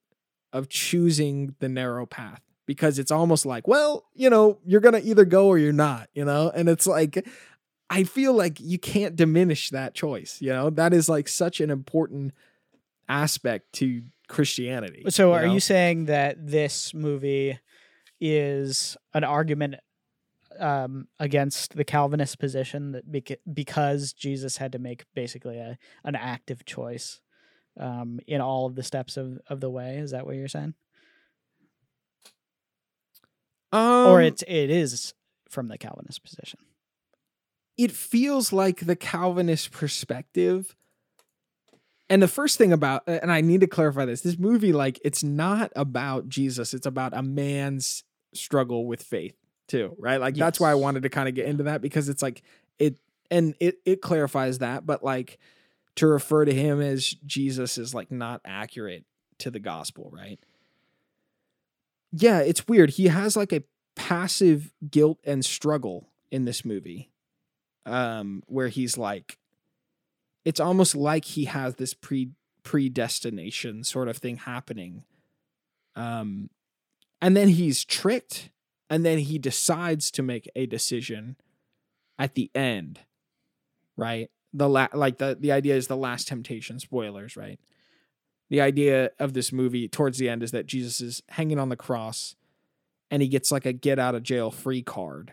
of choosing the narrow path, because it's almost like, well, you know, you're going to either go or you're not, you know? And it's like, I feel like you can't diminish that choice, you know? That is like such an important aspect to Christianity. So are you saying that this movie is an argument um against the Calvinist position that beca- because Jesus had to make basically a an active choice um in all of the steps of, of the way? Is that what you're saying? Um, or it's it is from the Calvinist position. It feels like the Calvinist perspective. And the first thing about, and I need to clarify this, this movie, like, it's not about Jesus. It's about a man's struggle with faith too, right? Like, yes. That's why I wanted to kind of get into that, because it's like it, and it, it clarifies that, but like to refer to him as Jesus is like not accurate to the gospel, right? Yeah, it's weird. He has like a passive guilt and struggle in this movie, um, where he's like, it's almost like he has this pre predestination sort of thing happening. Um, and then he's tricked. And then he decides to make a decision at the end, right? The la- like the, the idea is the last temptation, spoilers, right? The idea of this movie towards the end is that Jesus is hanging on the cross and he gets like a get out of jail free card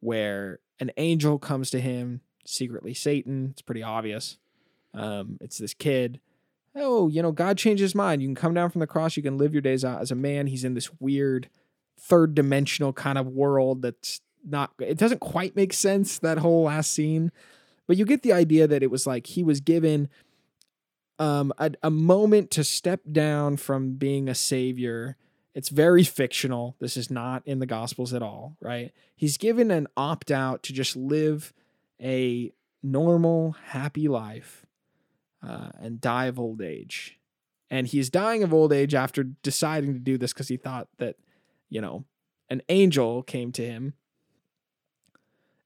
where an angel comes to him, secretly Satan. It's pretty obvious. Um, it's this kid. Oh, you know, God changed his mind. You can come down from the cross. You can live your days out as a man. He's in this weird third dimensional kind of world that's not, it doesn't quite make sense, that whole last scene, but you get the idea that it was like he was given um a, a moment to step down from being a savior. It's very fictional. This is not in the Gospels at all, right? He's given an opt-out to just live a normal, happy life uh, and die of old age. And he's dying of old age after deciding to do this because he thought that, you know, an angel came to him.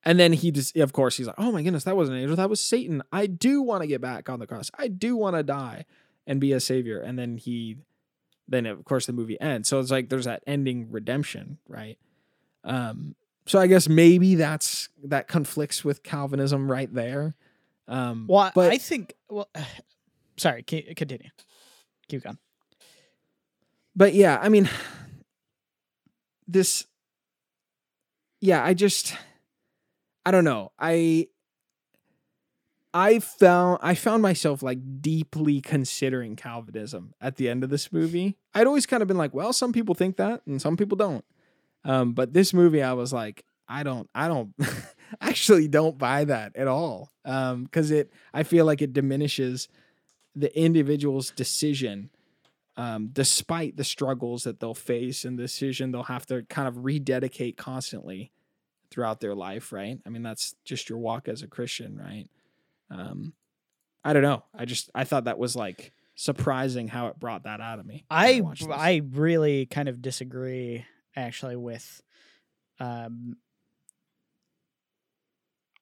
And then he just, of course, he's like, oh my goodness, that wasn't an angel. That was Satan. I do want to get back on the cross. I do want to die and be a savior. And then he, then of course the movie ends. So it's like, there's that ending redemption, right? Um, so I guess maybe that's, that conflicts with Calvinism right there. Um, well, but, I think, well, sorry, continue. Keep going. But yeah, I mean, This, yeah, I just, I don't know. I, I found, I found myself like deeply considering Calvinism at the end of this movie. I'd always kind of been like, well, some people think that and some people don't. Um, but this movie, I was like, I don't, I don't actually don't buy that at all. Um, cause it, I feel like it diminishes the individual's decision, Um, despite the struggles that they'll face and the decision they'll have to kind of rededicate constantly throughout their life, right? I mean, that's just your walk as a Christian, right? Um, I don't know. I just, I thought that was like surprising how it brought that out of me. I, I, I really kind of disagree actually with, um,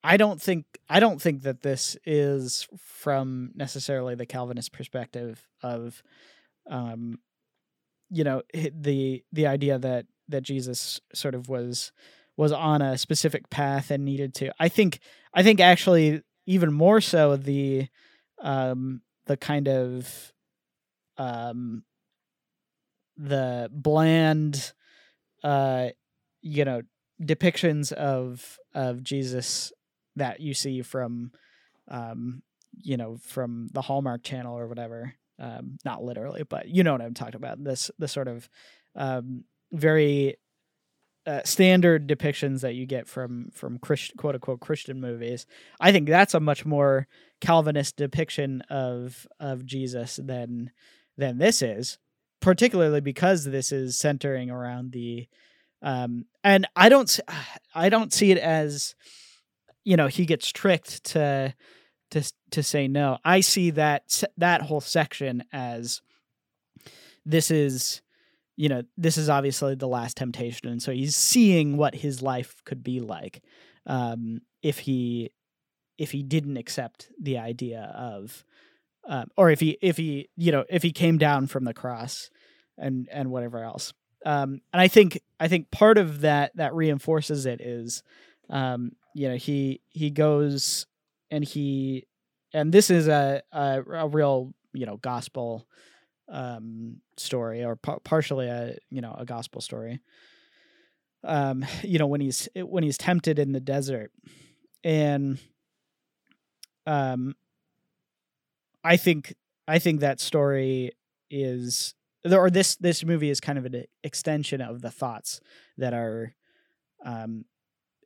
I don't think, I don't think that this is from necessarily the Calvinist perspective of, Um, you know, the the idea that, that Jesus sort of was was on a specific path and needed to. I think I think actually even more so the um the kind of um, the bland, uh, you know, depictions of of Jesus that you see from, um, you know, from the Hallmark Channel or whatever. Um, not literally, but you know what I'm talking about. This the sort of um, very uh, standard depictions that you get from from Christ, quote unquote Christian movies. I think that's a much more Calvinist depiction of of Jesus than than this is, particularly because this is centering around the um, and I don't I don't see it as, you know, he gets tricked to. to to say no. I see that that whole section as this is, you know, this is obviously the last temptation. And so he's seeing what his life could be like um, if he if he didn't accept the idea of um, or if he if he, you know, if he came down from the cross and and whatever else. Um, and I think I think part of that that reinforces it is, um, you know, he he goes. And he, and this is a, a a real, you know, gospel um, story, or par- partially a, you know, a gospel story. Um, you know, when he's when he's tempted in the desert, and um, I think I think that story is, or this this movie is kind of an extension of the thoughts that are. Um,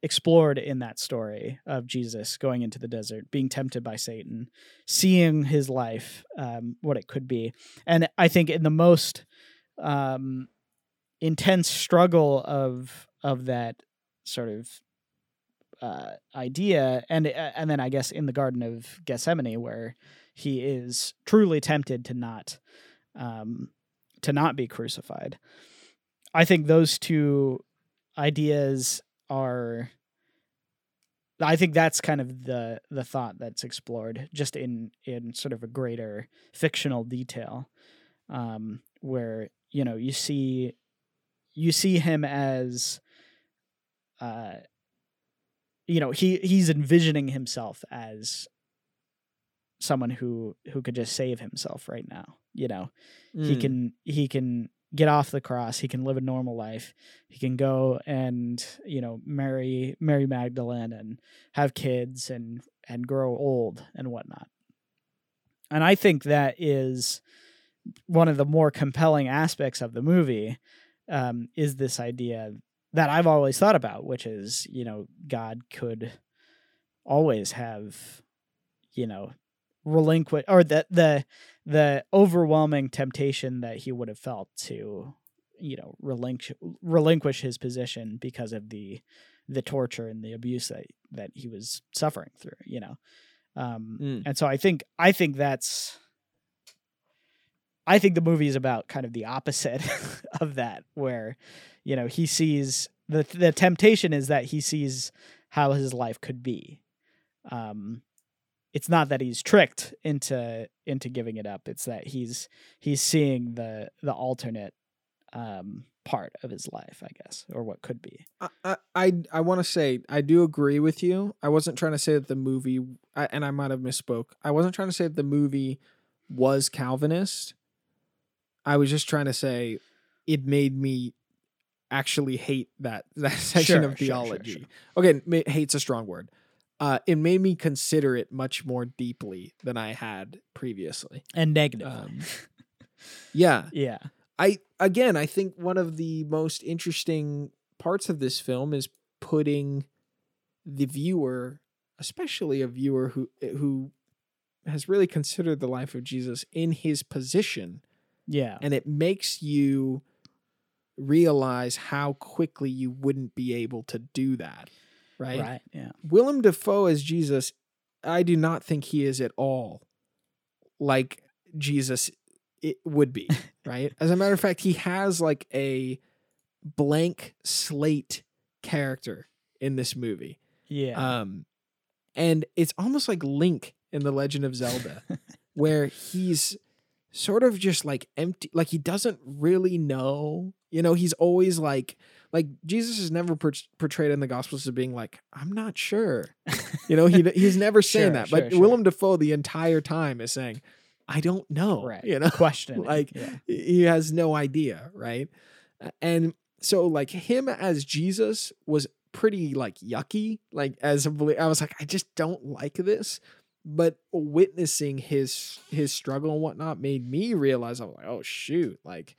explored in that story of Jesus going into the desert, being tempted by Satan, seeing his life, um, what it could be. And I think in the most um, intense struggle of of that sort of uh, idea, and and then I guess in the Garden of Gethsemane, where he is truly tempted to not um, to not be crucified. I think those two ideas are, I think that's kind of the the thought that's explored just in in sort of a greater fictional detail, um, where, you know, you see you see him as, uh, you know, he he's envisioning himself as someone who who could just save himself right now. You know, mm. he can he can. get off the cross. He can live a normal life. He can go and, you know, marry Mary Magdalene and have kids and, and grow old and whatnot. And I think that is one of the more compelling aspects of the movie, um, is this idea that I've always thought about, which is, you know, God could always have, you know, relinquish, or that the the overwhelming temptation that he would have felt to, you know, relinquish relinquish his position because of the the torture and the abuse that, that he was suffering through, you know. Um, mm. And so I think I think that's I think the movie is about kind of the opposite of that, where, you know, he sees the the temptation is that he sees how his life could be. Um It's not that he's tricked into into giving it up. It's that he's he's seeing the the alternate um, part of his life, I guess, or what could be. I I, I want to say I do agree with you. I wasn't trying to say that the movie, I, and I might have misspoke. I wasn't trying to say that the movie was Calvinist. I was just trying to say it made me actually hate that that section sure, of theology. Sure, sure, sure. Okay, hate's a strong word. Uh, it made me consider it much more deeply than I had previously. And negative. Um, yeah. Yeah. I, again, I think one of the most interesting parts of this film is putting the viewer, especially a viewer who, who has really considered the life of Jesus, in his position. Yeah. And it makes you realize how quickly you wouldn't be able to do that. Right? Right. Yeah. Willem Dafoe as Jesus, I do not think he is at all like Jesus it would be. Right. As a matter of fact, he has like a blank slate character in this movie. Yeah. Um, and it's almost like Link in The Legend of Zelda, where he's sort of just like empty, like he doesn't really know, you know, he's always like, like Jesus is never per- portrayed in the Gospels as being like, I'm not sure, you know, he he's never saying sure, that, sure, but sure. Willem Dafoe the entire time is saying, I don't know. Right. You know, question. Like yeah. he has no idea. Right. And so like him as Jesus was pretty like yucky. Like as a believer, I was like, I just don't like this. But witnessing his, his struggle and whatnot made me realize, I'm like, oh shoot. Like,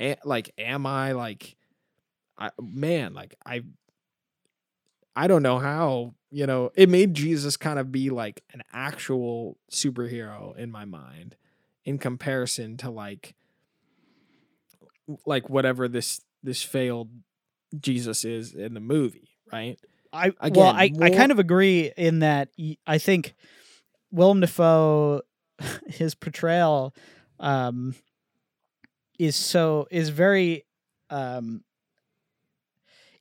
a, like, am I like, I, man, like I, I don't know how, you know, it made Jesus kind of be like an actual superhero in my mind in comparison to like, like whatever this, this failed Jesus is in the movie. Right. I, Again, well, I, more... I kind of agree in that I think Willem Dafoe, his portrayal, um, is so, is very, um,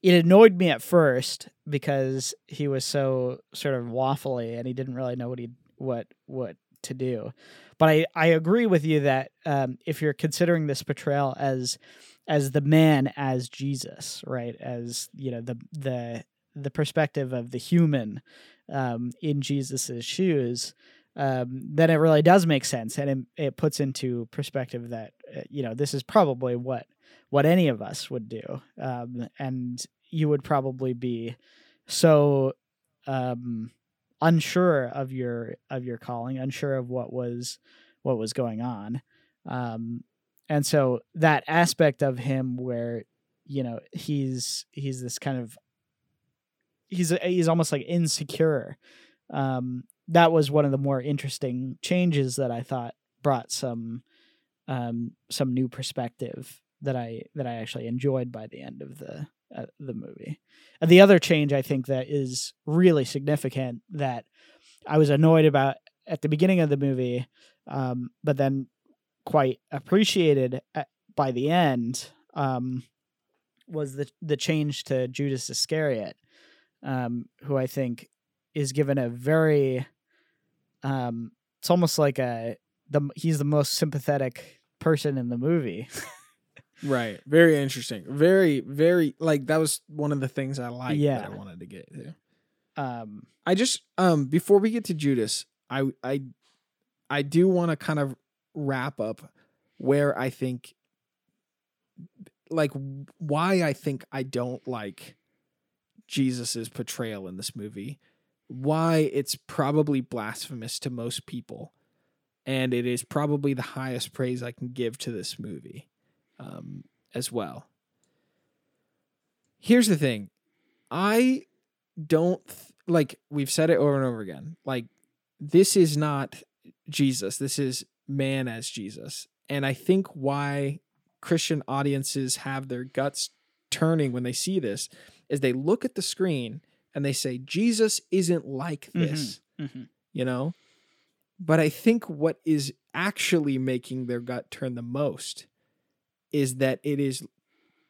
it annoyed me at first because he was so sort of waffly and he didn't really know what he, what, what to do. But I, I agree with you that, um, if you're considering this portrayal as, as the man, as Jesus, right. As, you know, the, the, the perspective of the human um, in Jesus's shoes, um, then it really does make sense. And it, it puts into perspective that, uh, you know, this is probably what, what any of us would do. Um, and you would probably be so um, unsure of your, of your calling, unsure of what was, what was going on. Um, and so that aspect of him where, you know, he's, he's this kind of, He's he's almost like insecure. Um, that was one of the more interesting changes that I thought brought some um, some new perspective that I that I actually enjoyed by the end of the uh, the movie. And the other change I think that is really significant that I was annoyed about at the beginning of the movie, um, but then quite appreciated at, by the end um, was the the change to Judas Iscariot. Um, who I think is given a very, um, it's almost like a, the, he's the most sympathetic person in the movie. Right. Very interesting. Very, very, like, that was one of the things I liked yeah. that I wanted to get to. Um, I just, um, before we get to Judas, I, I, I do want to kind of wrap up where I think, like, why I think I don't like Jesus's portrayal in this movie, why it's probably blasphemous to most people, and it is probably the highest praise I can give to this movie um, as well. Here's the thing. I don't th- like we've said it over and over again. Like this is not Jesus. This is man as Jesus. And I think why Christian audiences have their guts turning when they see this is they look at the screen and they say, Jesus isn't like this, mm-hmm, mm-hmm. you know? But I think what is actually making their gut turn the most is that it is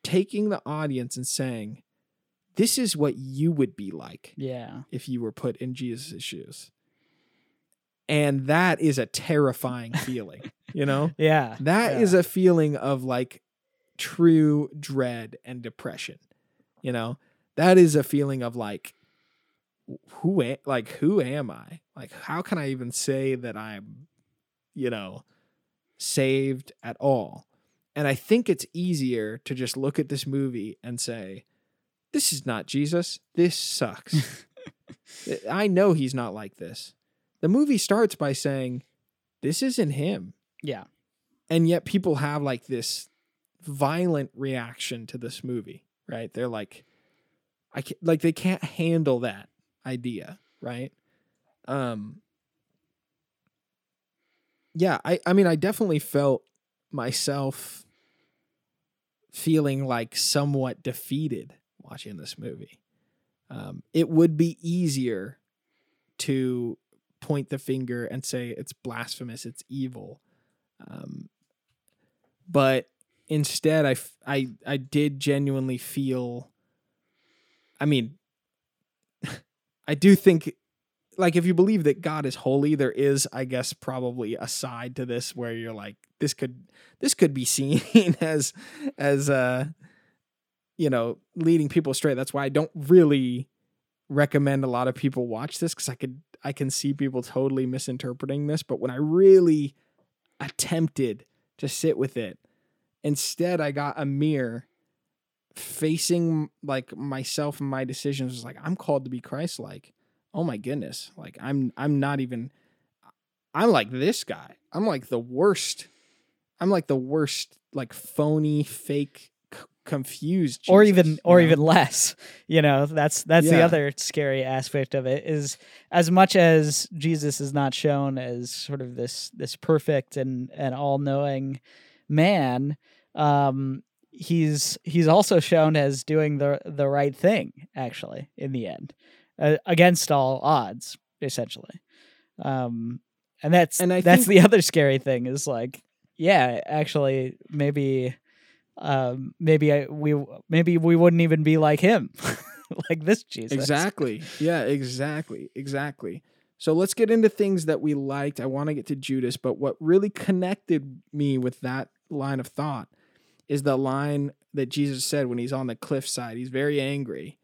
taking the audience and saying, this is what you would be like yeah. if you were put in Jesus' shoes. And that is a terrifying feeling, you know? Yeah. That yeah. is a feeling of like true dread and depression, you know? That is a feeling of like, who, am, like, who am I? Like, how can I even say that I'm, you know, saved at all? And I think it's easier to just look at this movie and say, this is not Jesus. This sucks. I know he's not like this. The movie starts by saying, this isn't him. Yeah. And yet people have like this violent reaction to this movie, right? They're like, I can't, like they can't handle that idea, right? Um, yeah, I, I mean, I definitely felt myself feeling like somewhat defeated watching this movie. Um, it would be easier to point the finger and say it's blasphemous, it's evil. Um, but instead, I, I, I did genuinely feel... I mean, I do think, like, if you believe that God is holy, there is, I guess, probably a side to this where you're like, this could, this could be seen as, as, uh, you know, leading people astray. That's why I don't really recommend a lot of people watch this because I could, I can see people totally misinterpreting this. But when I really attempted to sit with it. Instead, I got a mirror facing like myself and my decisions. It was like, I'm called to be Christ-like. Oh my goodness. Like I'm, I'm not even, I'm like this guy. I'm like the worst. I'm like the worst, like phony, fake, c- confused. Jesus, or even, or know? even less, you know, that's, that's yeah. the other scary aspect of it is as much as Jesus is not shown as sort of this, this perfect and, and all knowing man, um, he's, he's also shown as doing the, the right thing actually in the end. Uh, against all odds, essentially. Um, and that's and that's think... the other scary thing is like, yeah, actually, maybe um, maybe I, we maybe we wouldn't even be like him, like this Jesus. Exactly. Yeah, exactly. Exactly. So let's get into things that we liked. I want to get to Judas, but what really connected me with that line of thought is the line that Jesus said when he's on the cliffside. He's very angry.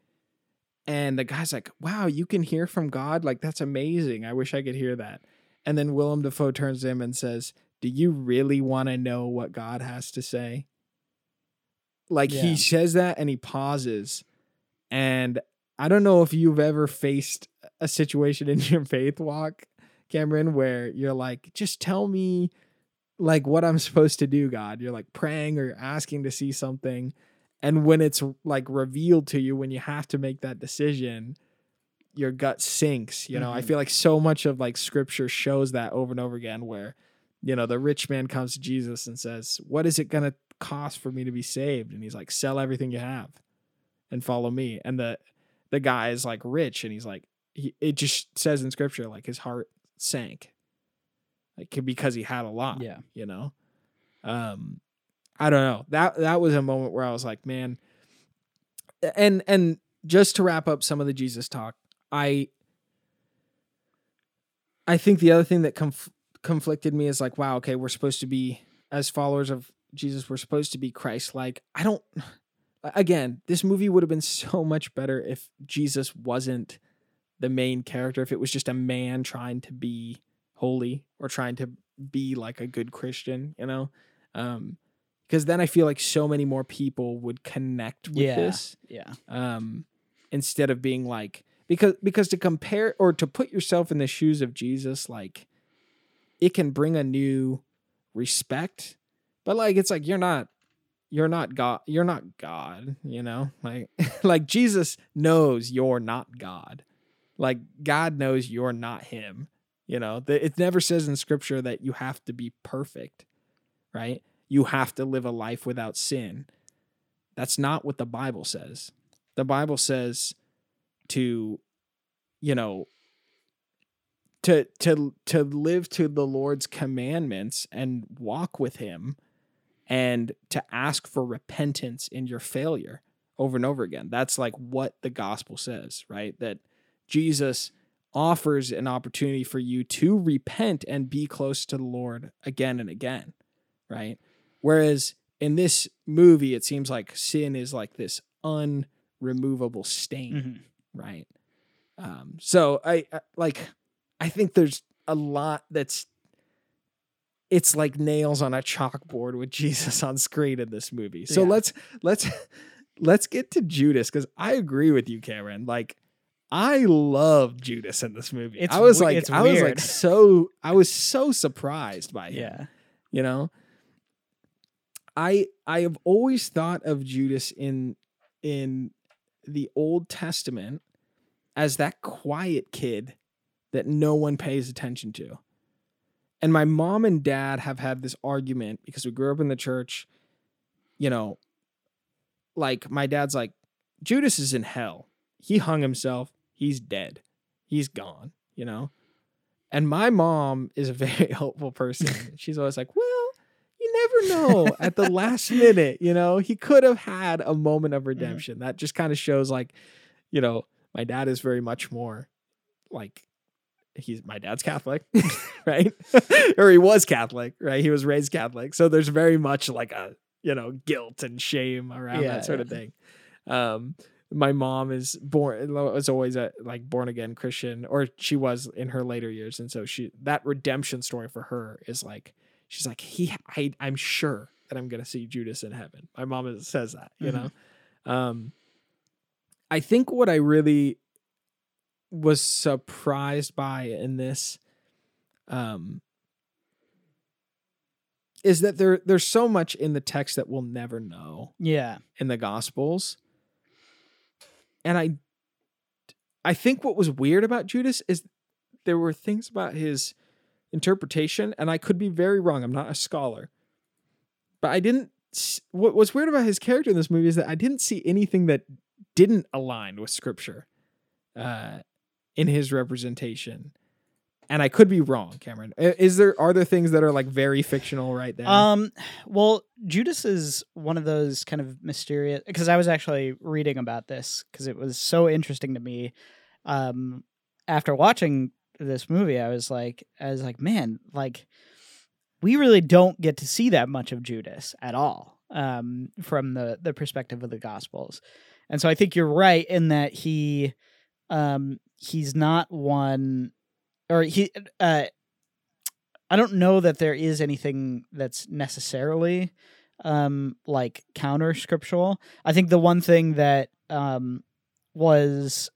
And the guy's like, wow, you can hear from God? Like, that's amazing. I wish I could hear that. And then Willem Dafoe turns to him and says, do you really want to know what God has to say? Like, yeah. He says that and he pauses. And I don't know if you've ever faced a situation in your faith walk, Cameron, where you're like, just tell me, like, what I'm supposed to do, God. You're, like, praying or asking to see something. And when it's like revealed to you, when you have to make that decision, your gut sinks. You know, mm-hmm. I feel like so much of like scripture shows that over and over again where, you know, the rich man comes to Jesus and says, what is it going to cost for me to be saved? And he's like, sell everything you have and follow me. And the, the guy is like rich. And he's like, he, it just says in scripture, like his heart sank like because he had a lot, yeah. you know? Um, I don't know. That that was a moment where I was like, man. And and just to wrap up some of the Jesus talk, I I think the other thing that conf- conflicted me is like, wow, okay, we're supposed to be, as followers of Jesus, we're supposed to be Christ-like. I don't, again, this movie would have been so much better if Jesus wasn't the main character, if it was just a man trying to be holy or trying to be like a good Christian, you know? Um Because then I feel like so many more people would connect with yeah, this. Yeah. Um, instead of being like, because because to compare or to put yourself in the shoes of Jesus, like it can bring a new respect. But like it's like you're not you're not God you're not God, you know? Like like Jesus knows you're not God. Like God knows you're not him. You know, it never says in scripture that you have to be perfect, right? You have to live a life without sin. That's not what the Bible says. The Bible says to, you know, to to to live to the Lord's commandments and walk with him and to ask for repentance in your failure over and over again. That's like what the gospel says, right? That Jesus offers an opportunity for you to repent and be close to the Lord again and again, right? Whereas in this movie, it seems like sin is like this unremovable stain, mm-hmm. right? Um, so I, I like, I think there's a lot that's, it's like nails on a chalkboard with Jesus on screen in this movie. So yeah. let's let's let's get to Judas because I agree with you, Cameron. Like, I love Judas in this movie. It's, I was like, it's I weird. was like so, I was so surprised by him. Yeah, you know. I I have always thought of Judas in in the Old Testament as that quiet kid that no one pays attention to. And my mom and dad have had this argument because we grew up in the church, you know, like my dad's like, Judas is in hell. He hung himself. He's dead. He's gone, you know? And my mom is a very helpful person. She's always like, well, you never know at the last minute, you know, he could have had a moment of redemption. That just kind of shows like, you know, my dad is very much more like he's my dad's Catholic, right? Or he was Catholic, right? He was raised Catholic. So there's very much like a, you know, guilt and shame around yeah, that sort yeah. of thing. Um, my mom is born, was always a like born again Christian, or she was in her later years. And so she, that redemption story for her is like, She's like, he, I, I'm sure that I'm going to see Judas in heaven. My mom says that, you mm-hmm. know? Um, I think what I really was surprised by in this, um, is that there, there's so much in the text that we'll never know. Yeah. In the Gospels. And I, I think what was weird about Judas is there were things about his interpretation, and I could be very wrong. I'm not a scholar, but I didn't, what was weird about his character in this movie is that I didn't see anything that didn't align with scripture, uh, in his representation. And I could be wrong, Cameron. Is there, are there things that are like very fictional right there? Um, well, Judas is one of those kind of mysterious, because I was actually reading about this because it was so interesting to me. Um, after watching this movie, I was like, I was like, man, like we really don't get to see that much of Judas at all, um, from the, the perspective of the Gospels. And so I think you're right in that he, um, he's not one. Or he, uh, I don't know that there is anything that's necessarily, um, like counter scriptural. I think the one thing that, um, was,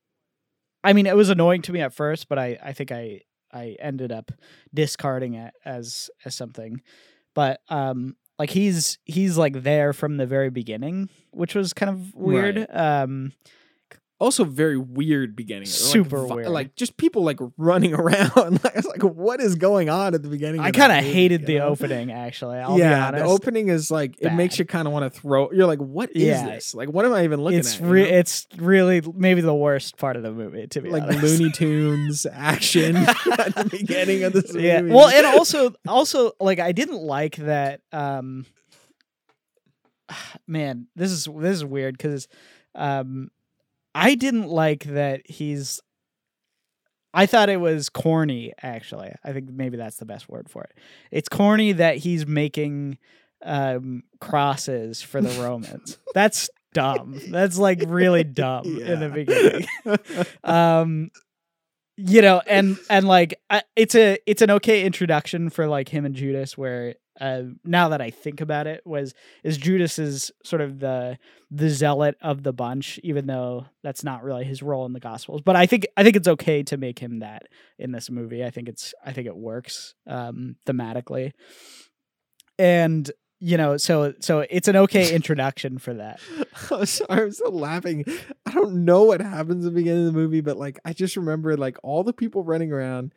I mean, it was annoying to me at first, but I, I think I, I ended up discarding it as, as something, but, um, like he's, he's like there from the very beginning, which was kind of weird. Right. Um, Also, very weird beginning. Super like, weird. Like, just people, like, running around. Like, I was like, what is going on at the beginning? I kind of hated the opening, actually. I'll yeah, be honest. The opening is, like, bad. It makes you kind of want to throw... You're like, what is yeah. this? Like, what am I even looking it's at? Re- you know? It's really maybe the worst part of the movie, to be like honest. Like, Looney Tunes action at the beginning of this movie. Yeah. Well, and also, also, like, I didn't like that... Um, man, this is, this is weird, because... Um, I didn't like that he's... I thought it was corny, actually. I think maybe that's the best word for it. It's corny that he's making um, crosses for the Romans. That's dumb. That's, like, really dumb yeah. in the beginning. um, you know, and, and like, I, it's a it's an okay introduction for, like, him and Judas where... Uh, now that I think about it, was is Judas is sort of the the zealot of the bunch, even though that's not really his role in the Gospels. But I think I think it's okay to make him that in this movie. I think it's I think it works um, thematically, and you know, so so it's an okay introduction for that. I'm sorry, I'm still laughing. I don't know what happens at the beginning of the movie, but like I just remember like all the people running around.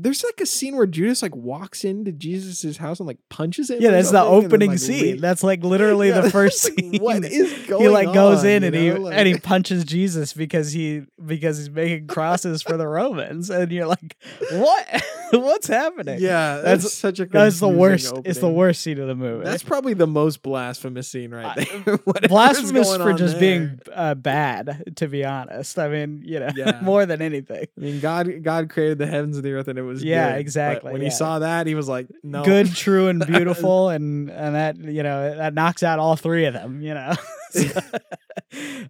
There's like a scene where Judas like walks into Jesus's house and like punches him. Yeah, that's the opening like, scene. Leave. That's like literally yeah, the first like, scene. What is going on? He like on, goes in and know? he like... and he punches Jesus because he because he's making crosses for the Romans, and you're like, what? What's happening? Yeah, that's, that's such a that's the worst. Opening. It's the worst scene of the movie. That's probably the most blasphemous scene right there. Blasphemous for just there? being uh, bad, to be honest. I mean, you know, yeah. more than anything. I mean, God God created the heavens and the earth, and it. Was yeah good. exactly but when yeah. he saw that he was like no good true and beautiful and and that you know that knocks out all three of them you know so,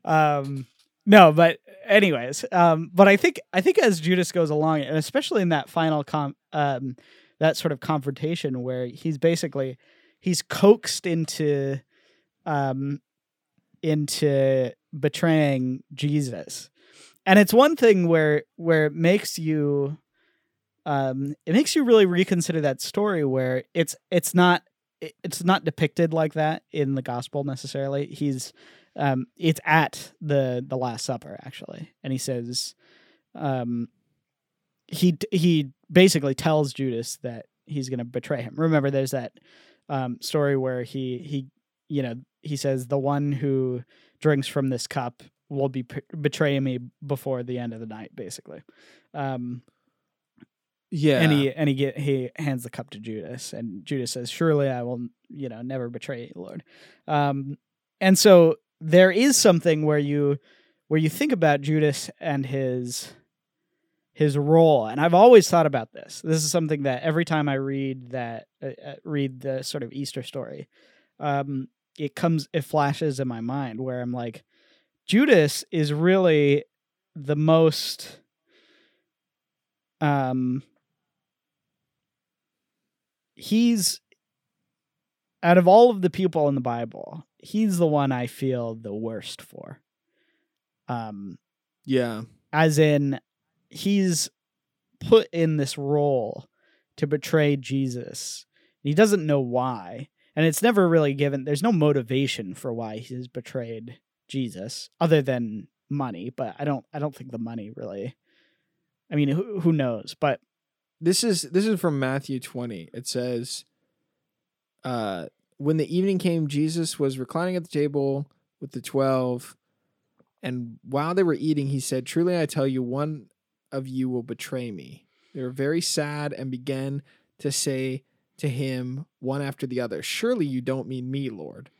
um no but anyways um but I think I think as Judas goes along and especially in that final com um that sort of confrontation where he's basically he's coaxed into um into betraying Jesus, and it's one thing where where it makes you Um, it makes you really reconsider that story where it's it's not it's not depicted like that in the gospel necessarily. He's um, it's at the the Last Supper actually, and he says, um, he he basically tells Judas that he's going to betray him. Remember, there's that um, story where he he you know he says the one who drinks from this cup will be p- betray me before the end of the night, basically. Um, Yeah, and he and he get he hands the cup to Judas, and Judas says, "Surely I will, you know, never betray you, Lord." Um, and so there is something where you where you think about Judas and his his role, and I've always thought about this. This is something that every time I read that uh, read the sort of Easter story, um, it comes it flashes in my mind where I'm like, Judas is really the most um. he's, out of all of the people in the Bible, he's the one I feel the worst for. Um, yeah. As in, he's put in this role to betray Jesus. He doesn't know why. And it's never really given, there's no motivation for why he's betrayed Jesus other than money. But I don't, I don't think the money really, I mean, who, who knows, but this is, this is from Matthew twenty. It says, uh, when the evening came, Jesus was reclining at the table with the twelve, and while they were eating, he said, "Truly I tell you, one of you will betray me." They were very sad and began to say to him one after the other, "Surely you don't mean me, Lord."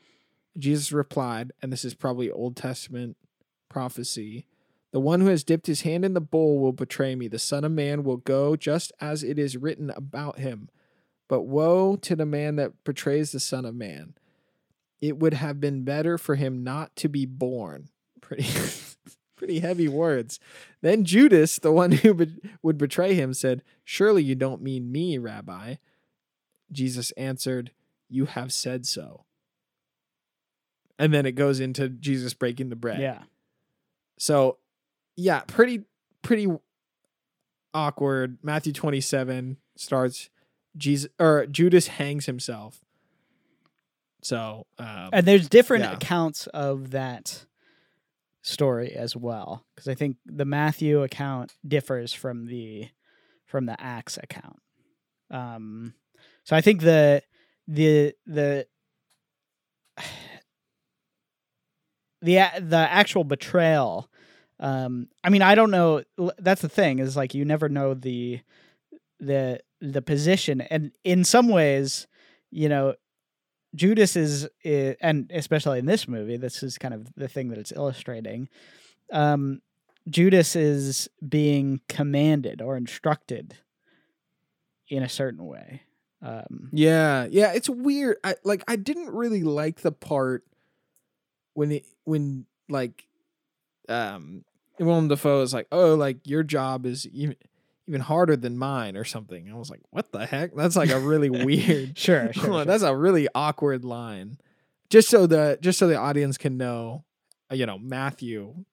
Jesus replied, and this is probably Old Testament prophecy, "The one who has dipped his hand in the bowl will betray me. The Son of Man will go just as it is written about him. But woe to the man that betrays the Son of Man. It would have been better for him not to be born." Pretty pretty heavy words. "Then Judas, the one who be- would betray him, said, 'Surely you don't mean me, Rabbi.' Jesus answered, 'You have said so.'" And then it goes into Jesus breaking the bread. Yeah. So, yeah, pretty pretty awkward. Matthew twenty-seven starts... Jesus or Judas hangs himself. So, um, and there's different yeah. accounts of that story as well, because I think the Matthew account differs from the from the Acts account. Um, so I think the the the the the actual betrayal. Um, I mean, I don't know. That's the thing, is like you never know the the. the position. And in some ways, you know, Judas is, is, and especially in this movie, this is kind of the thing that it's illustrating. Um, Judas is being commanded or instructed in a certain way. Um, yeah. Yeah. It's weird. I like, I didn't really like the part when, it, when like, um, Willem Dafoe is like, "Oh, like your job is even, even harder than mine," or something. I was like, "What the heck?" That's like a really weird. sure, sure, sure. That's a really awkward line. Just so the just so the audience can know, you know, Matthew.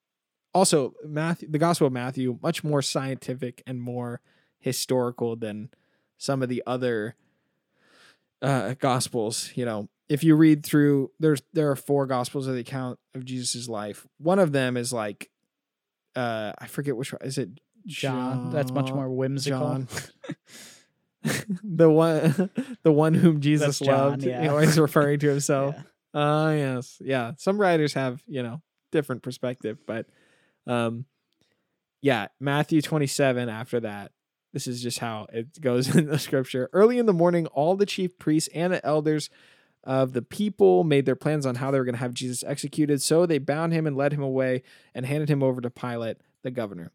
Also, Matthew, the Gospel of Matthew, much more scientific and more historical than some of the other uh, Gospels. You know, if you read through, there's there are four Gospels of the account of Jesus' life. One of them is like, uh, I forget which one is it. John, that's much more whimsical. the one, the one whom Jesus John, loved. Yeah. He always referring to himself. Ah, yeah. uh, yes, yeah. Some writers have, you know, different perspective, but, um, yeah. Matthew twenty-seven. After that, this is just how it goes in the scripture. "Early in the morning, all the chief priests and the elders of the people made their plans on how they were going to have Jesus executed. So they bound him and led him away and handed him over to Pilate, the governor."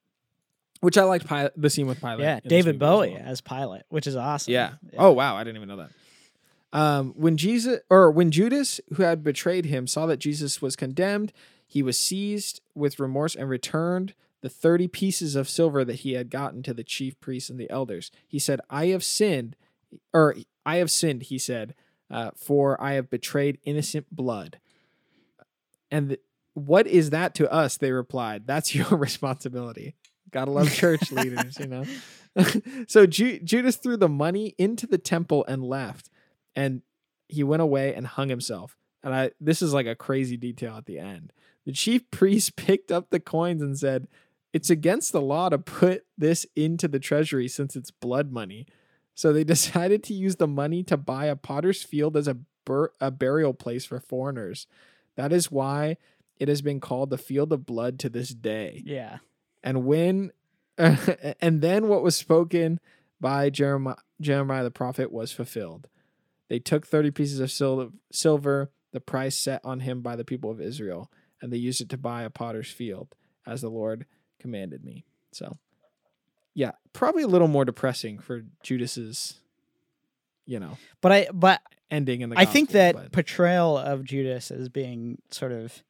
Which I liked Pil- the scene with Pilate. Yeah, David Bowie as, well. as Pilate, which is awesome. Yeah. yeah. Oh, wow. I didn't even know that. Um, when Jesus or when Judas, who had betrayed him, saw that Jesus was condemned, he was seized with remorse and returned the thirty pieces of silver that he had gotten to the chief priests and the elders. He said, I have sinned, or I have sinned, he said, uh, for I have betrayed innocent blood. And th- what is that to us? They replied, that's your responsibility. Gotta love church leaders, you know. So Ju- Judas threw the money into the temple and left, and he went away and hung himself. And I, this is like a crazy detail at the end. The chief priest picked up the coins and said, "It's against the law to put this into the treasury since it's blood money." So they decided to use the money to buy a potter's field as a bur- a burial place for foreigners. That is why it has been called the Field of Blood to this day. Yeah. And when, uh, and then what was spoken by Jeremiah, Jeremiah the prophet was fulfilled. They took thirty pieces of sil- silver, the price set on him by the people of Israel, and they used it to buy a potter's field, as the Lord commanded me. So, yeah, probably a little more depressing for Judas's, you know, but I but ending in the. I gospel, think that but. portrayal of Judas as being sort of,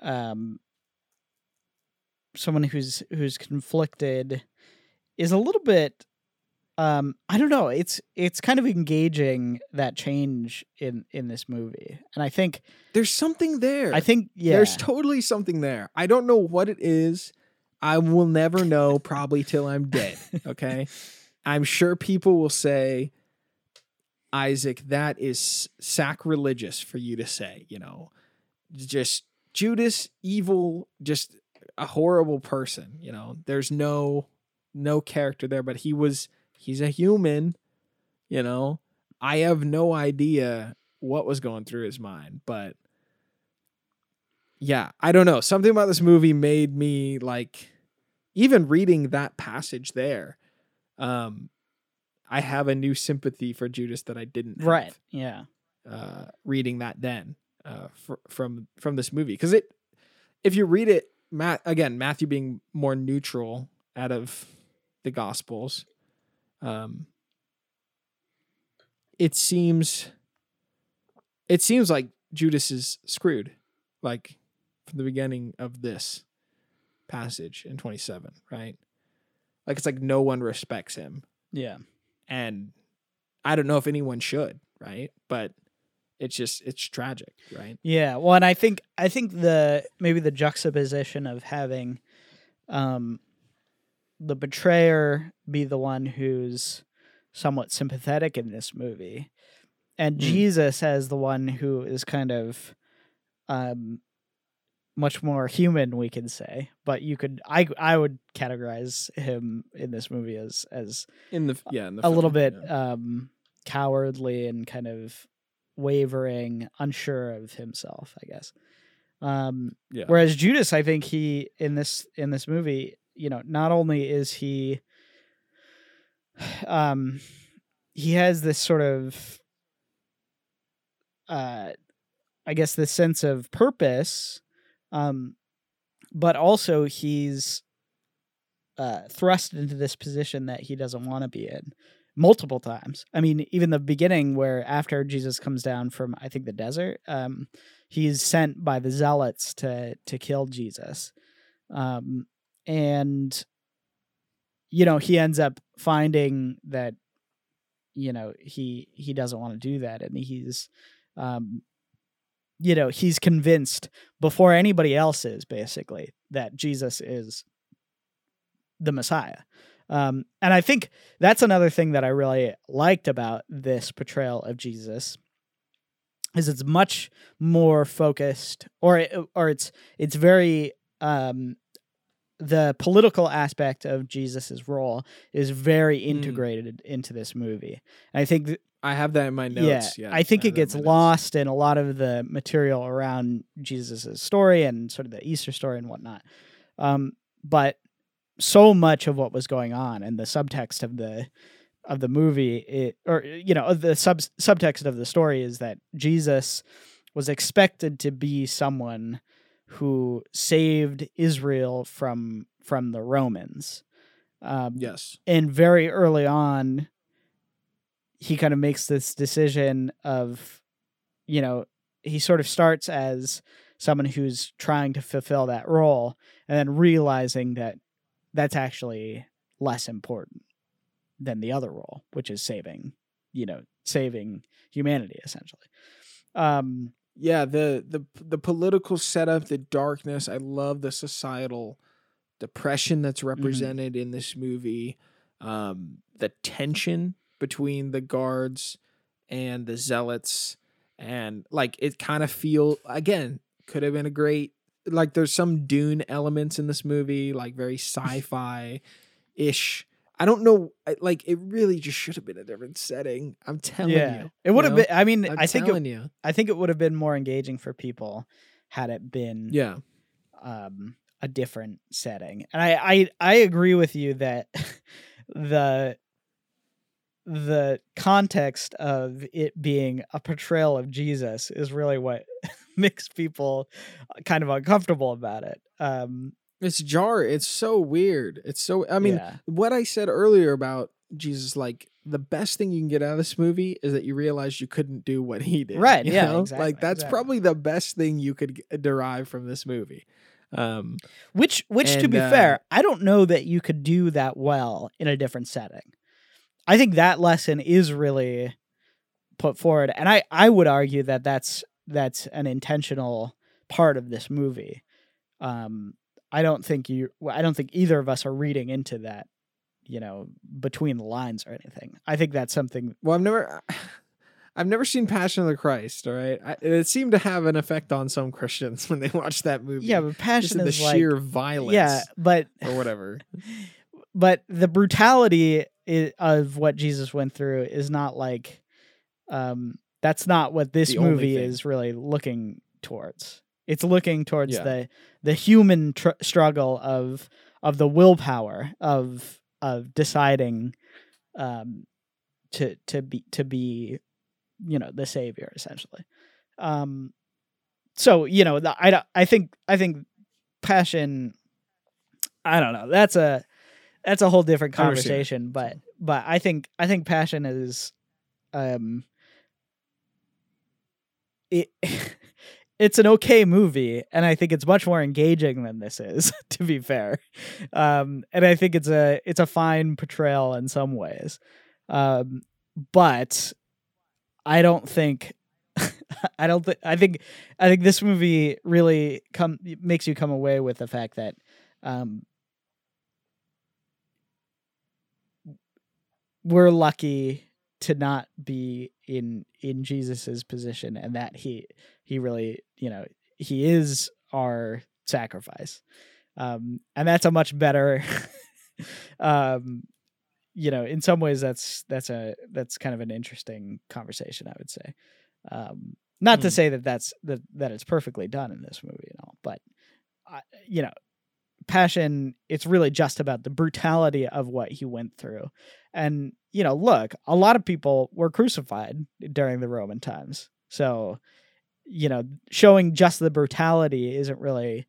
um. someone who's who's conflicted is a little bit um, I don't know. It's it's kind of engaging, that change in in this movie, and I think there's something there. I think yeah, there's totally something there. I don't know what it is. I will never know, probably till I'm dead. Okay, I'm sure people will say, Isaac, that is sacrilegious for you to say. You know, just Judas, evil, just a horrible person. You know, there's no no character there, but he was. He's a human, you know. I have no idea what was going through his mind, but yeah, I don't know. Something about this movie made me, like, even reading that passage there, um, I have a new sympathy for Judas that I didn't have, right? Yeah, uh, reading that then uh, fr- from from this movie, because it, if you read it, Matt again, Matthew being more neutral out of the Gospels. Um, it seems, it seems like Judas is screwed, like from the beginning of this passage in twenty-seven, right? Like, it's like no one respects him. Yeah. And I don't know if anyone should, right? But it's just, it's tragic, right? Yeah. Well, and I think, I think the, maybe the juxtaposition of having, um, the betrayer be the one who's somewhat sympathetic in this movie, and mm. Jesus as the one who is kind of um, much more human, we can say, but you could, I, I would categorize him in this movie as, as in the, yeah, in the a film, little bit yeah. um, cowardly and kind of wavering, unsure of himself, I guess. Um, yeah. Whereas Judas, I think he, in this, in this movie, you know, not only is he, um, he has this sort of, uh, I guess this sense of purpose, um, but also he's, uh, thrust into this position that he doesn't want to be in multiple times. I mean, even the beginning where after Jesus comes down from, I think, the desert, um, he's sent by the zealots to, to kill Jesus. Um, And, you know, he ends up finding that, you know, he he doesn't want to do that. And he's, um, you know, he's convinced before anybody else is, basically, that Jesus is the Messiah. Um, and I think that's another thing that I really liked about this portrayal of Jesus, is it's much more focused, or or it's it's very... Um, the political aspect of Jesus's role is very integrated mm. into this movie. And I think th- I have that in my notes. Yeah, yeah I think I it gets lost in a lot of the material around Jesus's story and sort of the Easter story and whatnot. Um, but so much of what was going on and the subtext of the, of the movie, it, or, you know, the sub subtext of the story is that Jesus was expected to be someone who saved Israel from from the Romans. Um, yes. And very early on, he kind of makes this decision of, you know, he sort of starts as someone who's trying to fulfill that role and then realizing that that's actually less important than the other role, which is saving, you know, saving humanity, essentially. Um Yeah, the, the the political setup, the darkness. I love the societal depression that's represented mm-hmm. in this movie. Um, the tension between the guards and the zealots, and like it kind of feel again could have been a great, like there's some Dune elements in this movie, like very sci-fi ish. I don't know, like it really just should have been a different setting. I'm telling yeah. you, it would have been. I mean, I'm I think it, you. I think it would have been more engaging for people had it been yeah, um, a different setting. And I, I, I agree with you that the the context of it being a portrayal of Jesus is really what makes people kind of uncomfortable about it. Um, It's jar. It's so weird. It's so, I mean, yeah. what I said earlier about Jesus, like the best thing you can get out of this movie is that you realize you couldn't do what he did. Right. You yeah. know? Exactly, like that's exactly. probably the best thing you could derive from this movie. Um, which, which and, to be uh, fair, I don't know that you could do that well in a different setting. I think that lesson is really put forward. And I, I would argue that that's, that's an intentional part of this movie. Um, I don't think you, I don't think either of us are reading into that, you know, between the lines or anything. I think that's something. Well, I've never, I've never seen Passion of the Christ. All right. I, it seemed to have an effect on some Christians when they watched that movie. Yeah. But passion is the like, sheer violence. Yeah. But or whatever. But the brutality is, of what Jesus went through is not like, um, that's not what this movie is really looking towards. It's looking towards yeah. the, the human tr- struggle of, of the willpower of, of deciding um, to to be to be, you know, the savior essentially. Um, so you know, the, I I think I think passion. I don't know. That's a that's a whole different conversation. But but I think I think passion is, um, it it's an okay movie, and I think it's much more engaging than this is, to be fair. Um, and I think it's a it's a fine portrayal in some ways. Um, but I don't think I don't think I think I think this movie really come makes you come away with the fact that um, we're lucky to not be in in Jesus's position, and that he he really, you know, he is our sacrifice, um, and that's a much better, um, you know, in some ways that's that's a that's kind of an interesting conversation, I would say. Um, not mm. to say that that's that that it's perfectly done in this movie and all, but uh, you know, Passion, it's really just about the brutality of what he went through. And, you know, look, a lot of people were crucified during the Roman times. So, you know, showing just the brutality isn't really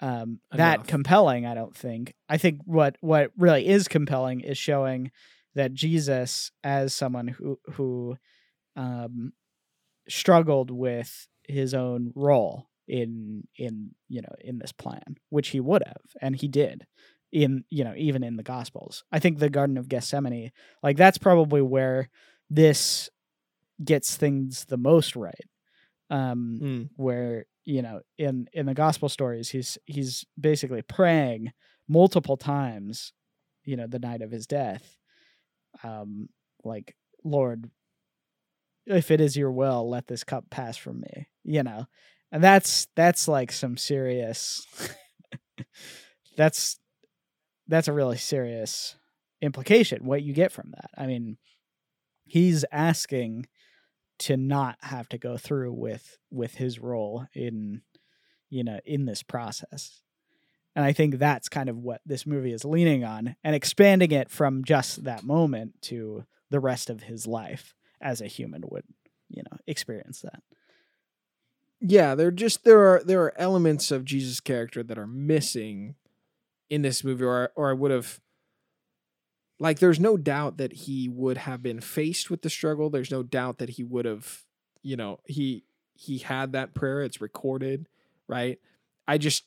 um, that compelling, I don't think. I think what, what really is compelling is showing that Jesus, as someone who, who um, struggled with his own role in, in, you know, in this plan, which he would have, and he did. In, you know, even in the Gospels, I think the Garden of Gethsemane, like that's probably where this gets things the most right. Um, mm. Where, you know, in, in the Gospel stories, he's, he's basically praying multiple times, you know, the night of his death. Um, like, Lord, if it is your will, let this cup pass from me, you know, and that's, that's like some serious, that's, that's a really serious implication, what you get from that. I mean, he's asking to not have to go through with, with his role in, you know, in this process. And I think that's kind of what this movie is leaning on and expanding it from just that moment to the rest of his life as a human would, you know, experience that. Yeah. There just, there are, there are elements of Jesus' character that are missing in this movie, or or I would have, like, there's no doubt that he would have been faced with the struggle. There's no doubt that he would have, you know, he he had that prayer. It's recorded, right? I just,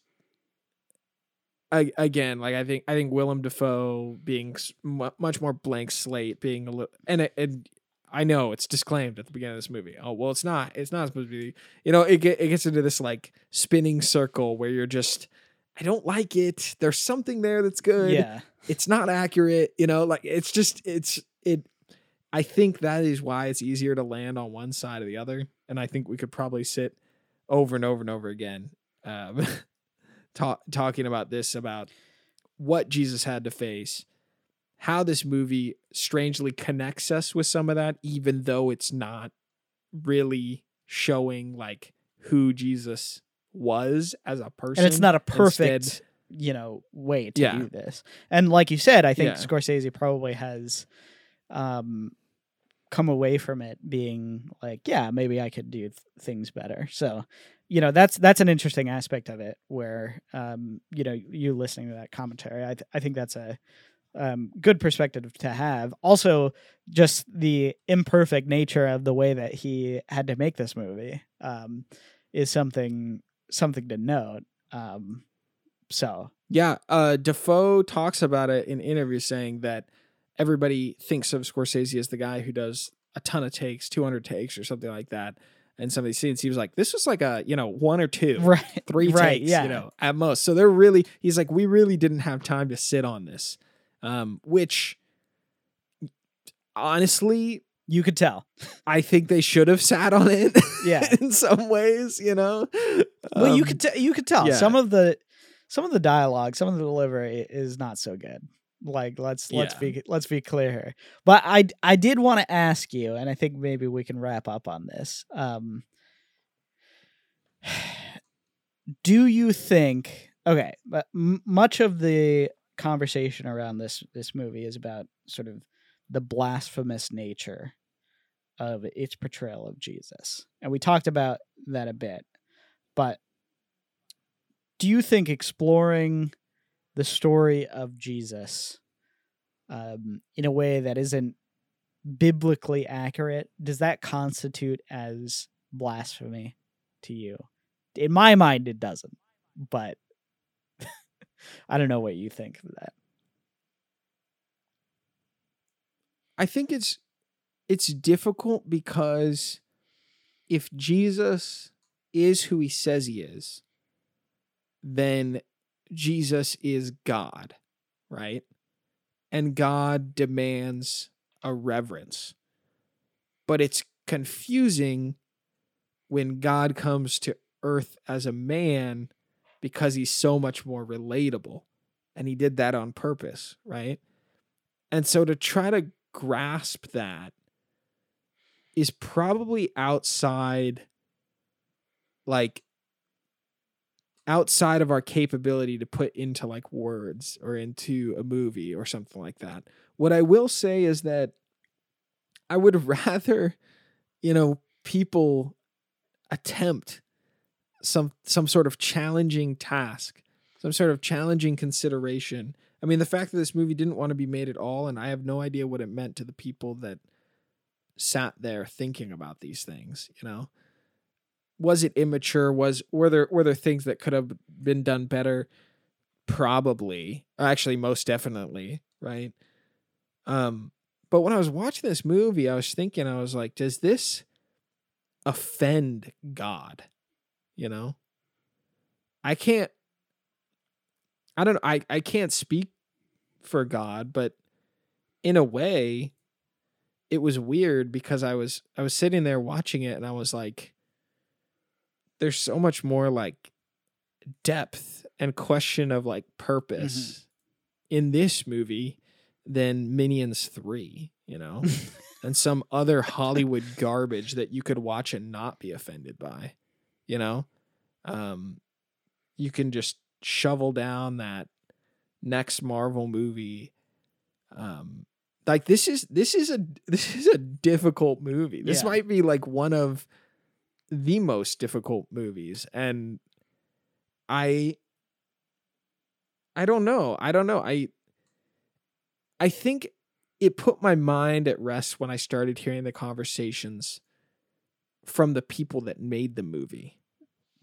I again, like I think I think Willem Dafoe being much more blank slate, being a little, and and I know it's disclaimed at the beginning of this movie. Oh well, it's not. It's not supposed to be. You know, it get, it gets into this like spinning circle where you're just, I don't like it. There's something there that's good. Yeah. It's not accurate. You know, like it's just, it's, it, I think that is why it's easier to land on one side or the other. And I think we could probably sit over and over and over again, um, ta- talking about this, about what Jesus had to face, how this movie strangely connects us with some of that, even though it's not really showing like who Jesus was as a person, and it's not a perfect Instead, you know way to yeah. do this. And like you said, I think yeah. Scorsese probably has um come away from it being like, yeah, maybe I could do th- things better. So, you know, that's that's an interesting aspect of it, where um you know, you listening to that commentary, I th- I think that's a um good perspective to have. Also, just the imperfect nature of the way that he had to make this movie um is something something to note. Um, so yeah, uh, Dafoe talks about it in interviews, saying that everybody thinks of Scorsese as the guy who does a ton of takes, two hundred takes or something like that. And some of these scenes, he was like, this was like a, you know, one or two, right. three right, takes, yeah. you know, at most. So they're really, he's like, we really didn't have time to sit on this, um, which honestly, you could tell. I think they should have sat on it. Yeah. In some ways, you know, well, um, you could, t- you could tell yeah. some of the, some of the dialogue, some of the delivery is not so good. Like, let's, let's yeah. be, let's be clear here. But I, I did want to ask you, and I think maybe we can wrap up on this. Um, do you think, okay, but m- much of the conversation around this, this movie is about sort of the blasphemous nature of its portrayal of Jesus. And we talked about that a bit, but do you think exploring the story of Jesus um, in a way that isn't biblically accurate, does that constitute as blasphemy to you? In my mind, it doesn't, but I don't know what you think of that. I think it's, it's difficult because if Jesus is who he says he is, then Jesus is God, right? And God demands a reverence. But it's confusing when God comes to earth as a man because he's so much more relatable. And he did that on purpose, right? And so to try to grasp that is probably outside, like, outside of our capability to put into like words or into a movie or something like that. What I will say is that I would rather, you know, people attempt some, some sort of challenging task, some sort of challenging consideration. I mean, the fact that this movie didn't want to be made at all, and I have no idea what it meant to the people that sat there thinking about these things, you know. Was it immature? Was were there were there things that could have been done better? Probably. Actually, most definitely, right? Um, but when I was watching this movie, I was thinking, I was like, does this offend God? You know? I can't I don't I, I can't speak for God, but in a way, it was weird because I was I was sitting there watching it and I was like, there's so much more like depth and question of like purpose mm-hmm. in this movie than Minions three, you know, and some other Hollywood garbage that you could watch and not be offended by, you know, um, you can just shovel down that next Marvel movie. Um, like this is, this is a, this is a difficult movie. This yeah. might be like one of the most difficult movies. And I, I don't know. I don't know. I, I think it put my mind at rest when I started hearing the conversations from the people that made the movie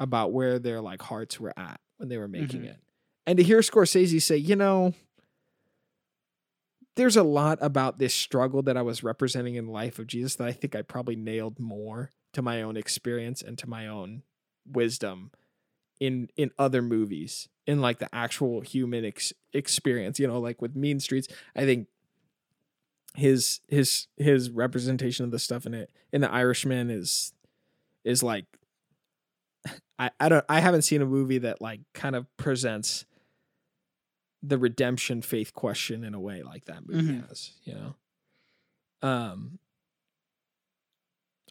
about where their like hearts were at when they were making mm-hmm. it. And to hear Scorsese say, you know, there's a lot about this struggle that I was representing in the life of Jesus that I think I probably nailed more to my own experience and to my own wisdom in, in other movies, in like the actual human ex- experience, you know, like with Mean Streets, I think his, his, his representation of the stuff in it, in The Irishman is, is like, I, I don't, I haven't seen a movie that like kind of presents the redemption faith question in a way like that movie mm-hmm. has, you know? Um,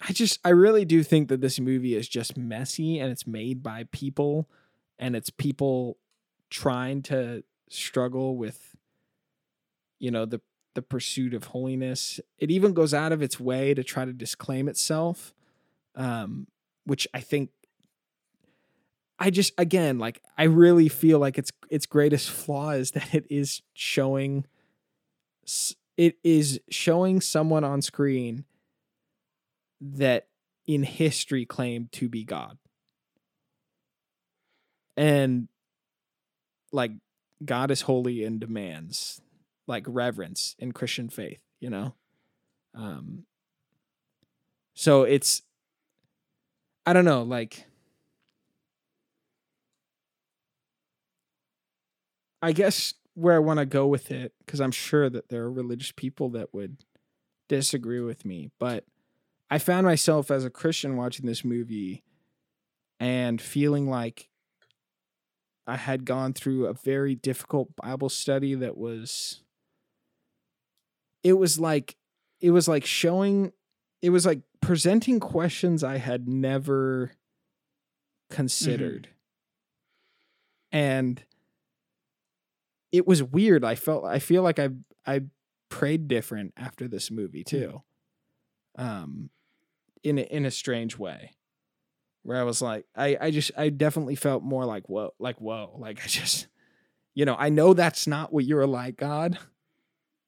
I just, I really do think that this movie is just messy and it's made by people and it's people trying to struggle with, you know, the, the pursuit of holiness. It even goes out of its way to try to disclaim itself. Um, which I think I just, again, like I really feel like it's, its greatest flaw is that it is showing, it is showing someone on screen that in history claimed to be God. And like God is holy and demands like reverence in Christian faith, you know? Um, so it's, I don't know, like, I guess where I want to go with it, because I'm sure that there are religious people that would disagree with me, but I found myself as a Christian watching this movie and feeling like I had gone through a very difficult Bible study that was, it was like, it was like showing, it was like presenting questions I had never considered. Mm-hmm. And it was weird. I felt, I feel like I, I prayed different after this movie too. Um, in a, in a strange way where I was like, I, I just, I definitely felt more like, whoa, like, whoa, like I just, you know, I know that's not what you're like, God,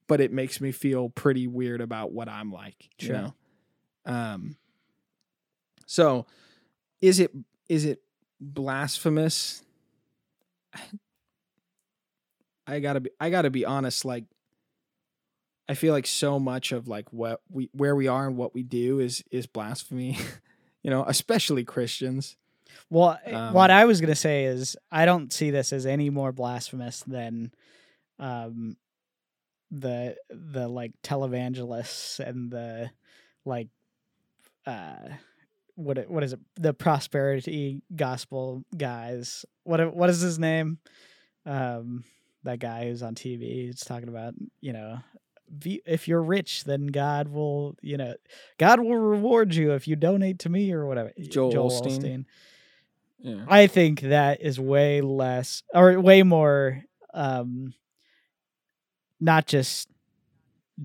but it makes me feel pretty weird about what I'm like, you sure. know? Um, so is it, is it blasphemous? I gotta be, I gotta be honest. Like, I feel like so much of like what we, where we are and what we do is, is blasphemy, you know, especially Christians. Well, um, what I was going to say is I don't see this as any more blasphemous than, um, the, the like televangelists and the like, uh, what, it, what is it? The prosperity gospel guys. What, what is his name? Um, that guy who's on T V, he's talking about, you know, if you're rich, then God will, you know, God will reward you if you donate to me or whatever. Joel, Joel Osteen. Osteen. Yeah. I think that is way less or way more, um, not just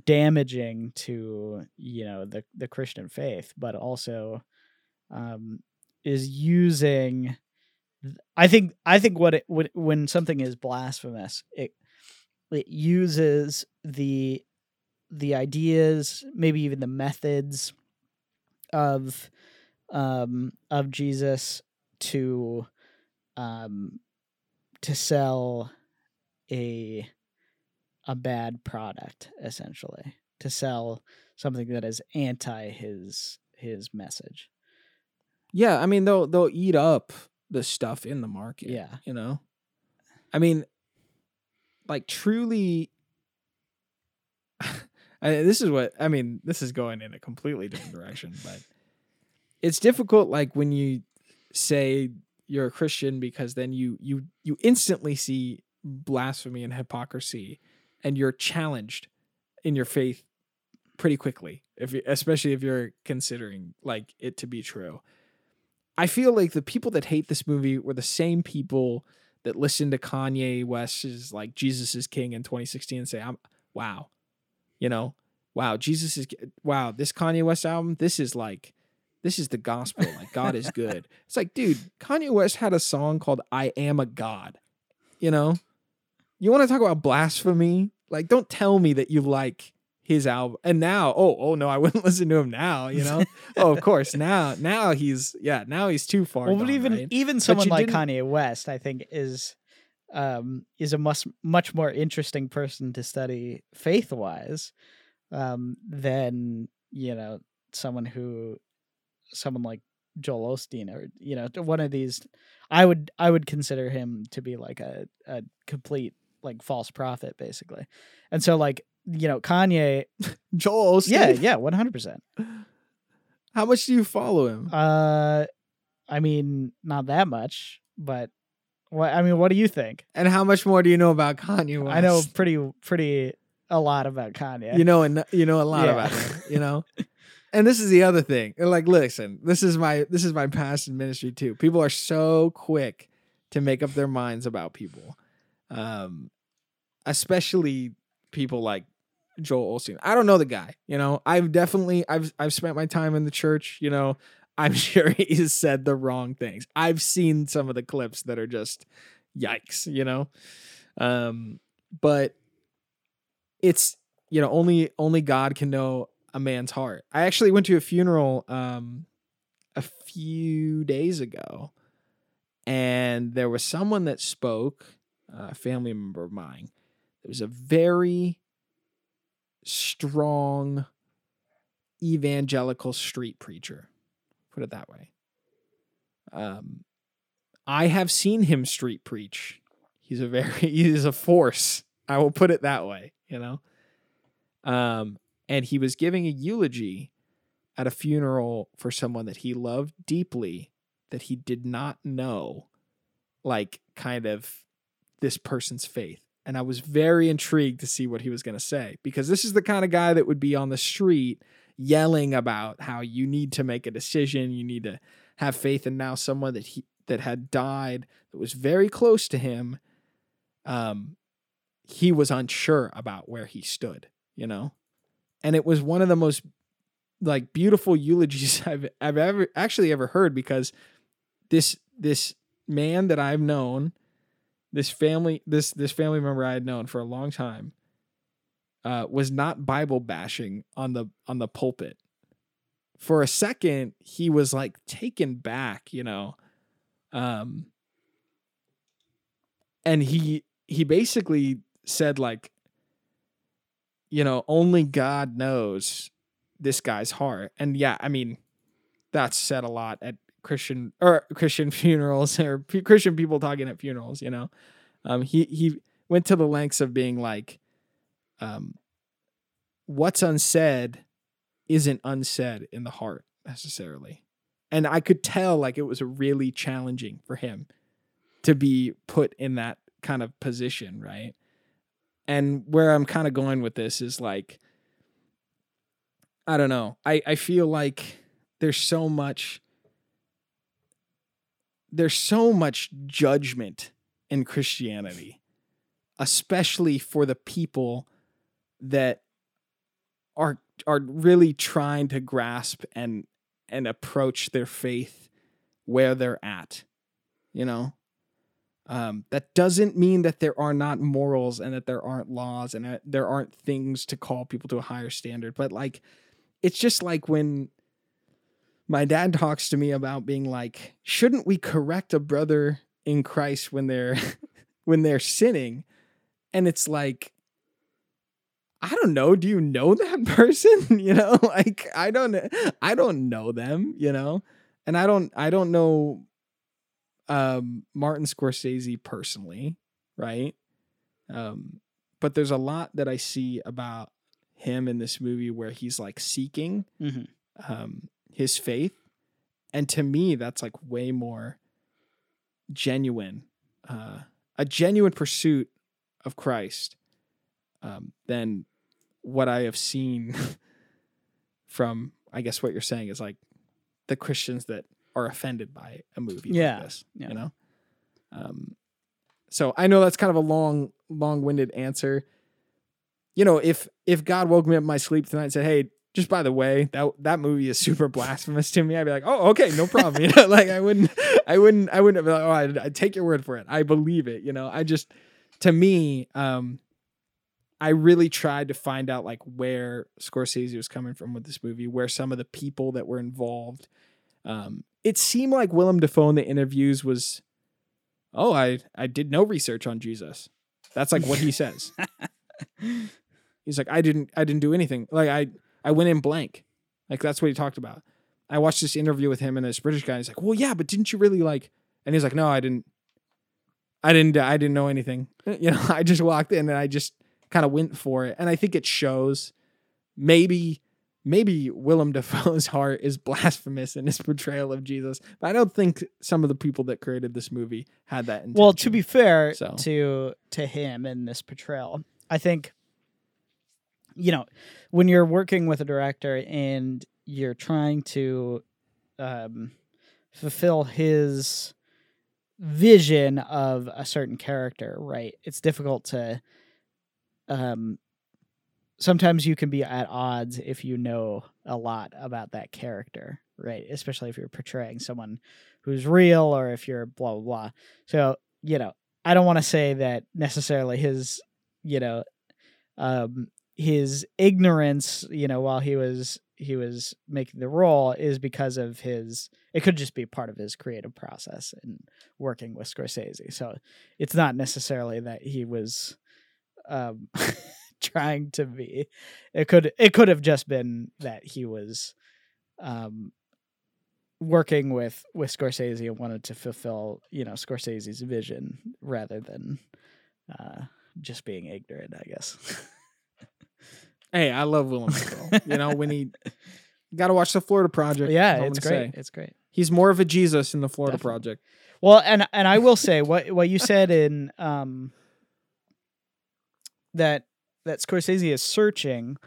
damaging to, you know, the, the Christian faith, but also, um, is using, I think, I think what it would, when something is blasphemous, it, it uses the, the ideas, maybe even the methods of, um, of Jesus to, um, to sell a, a bad product, essentially to sell something that is anti his, his message. Yeah. I mean, they'll, they'll eat up the stuff in the market, yeah. you know, I mean, like truly, I, this is what I mean. This is going in a completely different direction, but it's difficult. Like when you say you're a Christian, because then you you you instantly see blasphemy and hypocrisy, and you're challenged in your faith pretty quickly. If you, especially if you're considering like it to be true, I feel like the people that hate this movie were the same people that listen to Kanye West's like Jesus is King in twenty sixteen and say, "I'm wow." You know, wow, Jesus is, wow, this Kanye West album, this is like, this is the gospel. Like, God is good. It's like, dude, Kanye West had a song called I Am a God. You know, you want to talk about blasphemy? Like, don't tell me that you like his album. And now, oh, oh no, I wouldn't listen to him now, you know? Oh, of course. Now, now he's, yeah, now he's too far. Well, gone, but even, right? even someone like didn't... Kanye West, I think, is, um, is a much, much more interesting person to study faith wise, um, than, you know, someone who, someone like Joel Osteen or, you know, one of these, I would, I would consider him to be like a, a complete, like false prophet basically. And so like, you know, Kanye, Joel Osteen. Yeah. Yeah. one hundred percent. How much do you follow him? Uh, I mean, not that much, but What I mean, what do you think? And how much more do you know about Kanye West? I know pretty, pretty a lot about Kanye. You know, and you know a lot yeah. about him. You know, and this is the other thing. Like, listen, this is my this is my past in ministry too. People are so quick to make up their minds about people, um, especially people like Joel Osteen. I don't know the guy. You know, I've definitely I've I've spent my time in the church. You know. I'm sure he's said the wrong things. I've seen some of the clips that are just yikes, you know? Um, but it's, you know, only, only God can know a man's heart. I actually went to a funeral, um, a few days ago, and there was someone that spoke, a family member of mine. It was a very strong evangelical street preacher. Put it that way. Um, I have seen him street preach. He's a very, he is a force. I will put it that way, you know? Um, and he was giving a eulogy at a funeral for someone that he loved deeply, that he did not know, like, kind of this person's faith. And I was very intrigued to see what he was going to say, because this is the kind of guy that would be on the street yelling about how you need to make a decision. You need to have faith. And now someone that he, that had died, that was very close to him, um, he was unsure about where he stood, you know? And it was one of the most, like, beautiful eulogies I've, I've ever actually ever heard, because this, this man that I've known, this family, this, this family member I had known for a long time, uh, was not Bible bashing on the, on the pulpit. For a second, he was, like, taken back, you know? Um, and he, he basically said, like, you know, only God knows this guy's heart. And yeah, I mean, that's said a lot at Christian or Christian funerals, or p- Christian people talking at funerals, you know. Um, he, he went to the lengths of being like, um, what's unsaid isn't unsaid in the heart necessarily. And I could tell, like, it was really challenging for him to be put in that kind of position, right? And where I'm kind of going with this is, like, I don't know. I, I feel like there's so much, there's so much judgment in Christianity, especially for the people that are, are really trying to grasp and, and approach their faith where they're at, you know? Um, that doesn't mean that there are not morals and that there aren't laws and that there aren't things to call people to a higher standard. But, like, it's just like when my dad talks to me about being like, shouldn't we correct a brother in Christ when they're, when they're sinning? And it's like, I don't know. Do you know that person? You know, like, I don't, I don't know them, you know, and I don't, I don't know um Martin Scorsese personally, right? Um but there's a lot that I see about him in this movie where he's, like, seeking mm-hmm. um his faith, and to me that's, like, way more genuine, uh a genuine pursuit of Christ um than what I have seen from, I guess what you're saying is, like, the Christians that are offended by a movie yeah. like this, yeah. you know? Um, so I know that's kind of a long, long-winded answer. You know, if, if God woke me up in my sleep tonight and said, hey, just by the way, that, that movie is super blasphemous to me, I'd be like, oh, okay, no problem. You know, like, I wouldn't, I wouldn't, I wouldn't have been like, oh, I'd, I'd take your word for it. I believe it. You know, I just, to me, um, I really tried to find out, like, where Scorsese was coming from with this movie, where some of the people that were involved, um, it seemed like Willem Dafoe in the interviews was, oh, I, I did no research on Jesus. That's, like, what he says. He's like, I didn't, I didn't do anything. Like, I, I went in blank. Like, that's what he talked about. I watched this interview with him and this British guy. And he's like, well, yeah, but didn't you really, like, and he's like, no, I didn't, I didn't, I didn't know anything. You know, I just walked in and I just kind of went for it. And I think it shows maybe Maybe Willem Dafoe's heart is blasphemous in his portrayal of Jesus, but I don't think some of the people that created this movie had that intention. Well, to be fair so. to to him in this portrayal, I think, you know, when you're working with a director and you're trying to um, fulfill his vision of a certain character, right? It's difficult to... Um, sometimes you can be at odds if you know a lot about that character, right? Especially if you're portraying someone who's real or if you're blah, blah, blah. So, you know, I don't want to say that necessarily his, you know, um, his ignorance, you know, while he was, he was making the role is because of his, it could just be part of his creative process and working with Scorsese. So it's not necessarily that he was, um, trying to be. It could it could have just been that he was um, working with, with Scorsese and wanted to fulfill, you know, Scorsese's vision rather than uh, just being ignorant, I guess. Hey, I love Willem Dafoe. You know, when he got to watch The Florida Project. Yeah, it's great. Say. It's great. He's more of a Jesus in The Florida Definitely. Project. Well, and and I will say what what you said in um that that Scorsese is searching.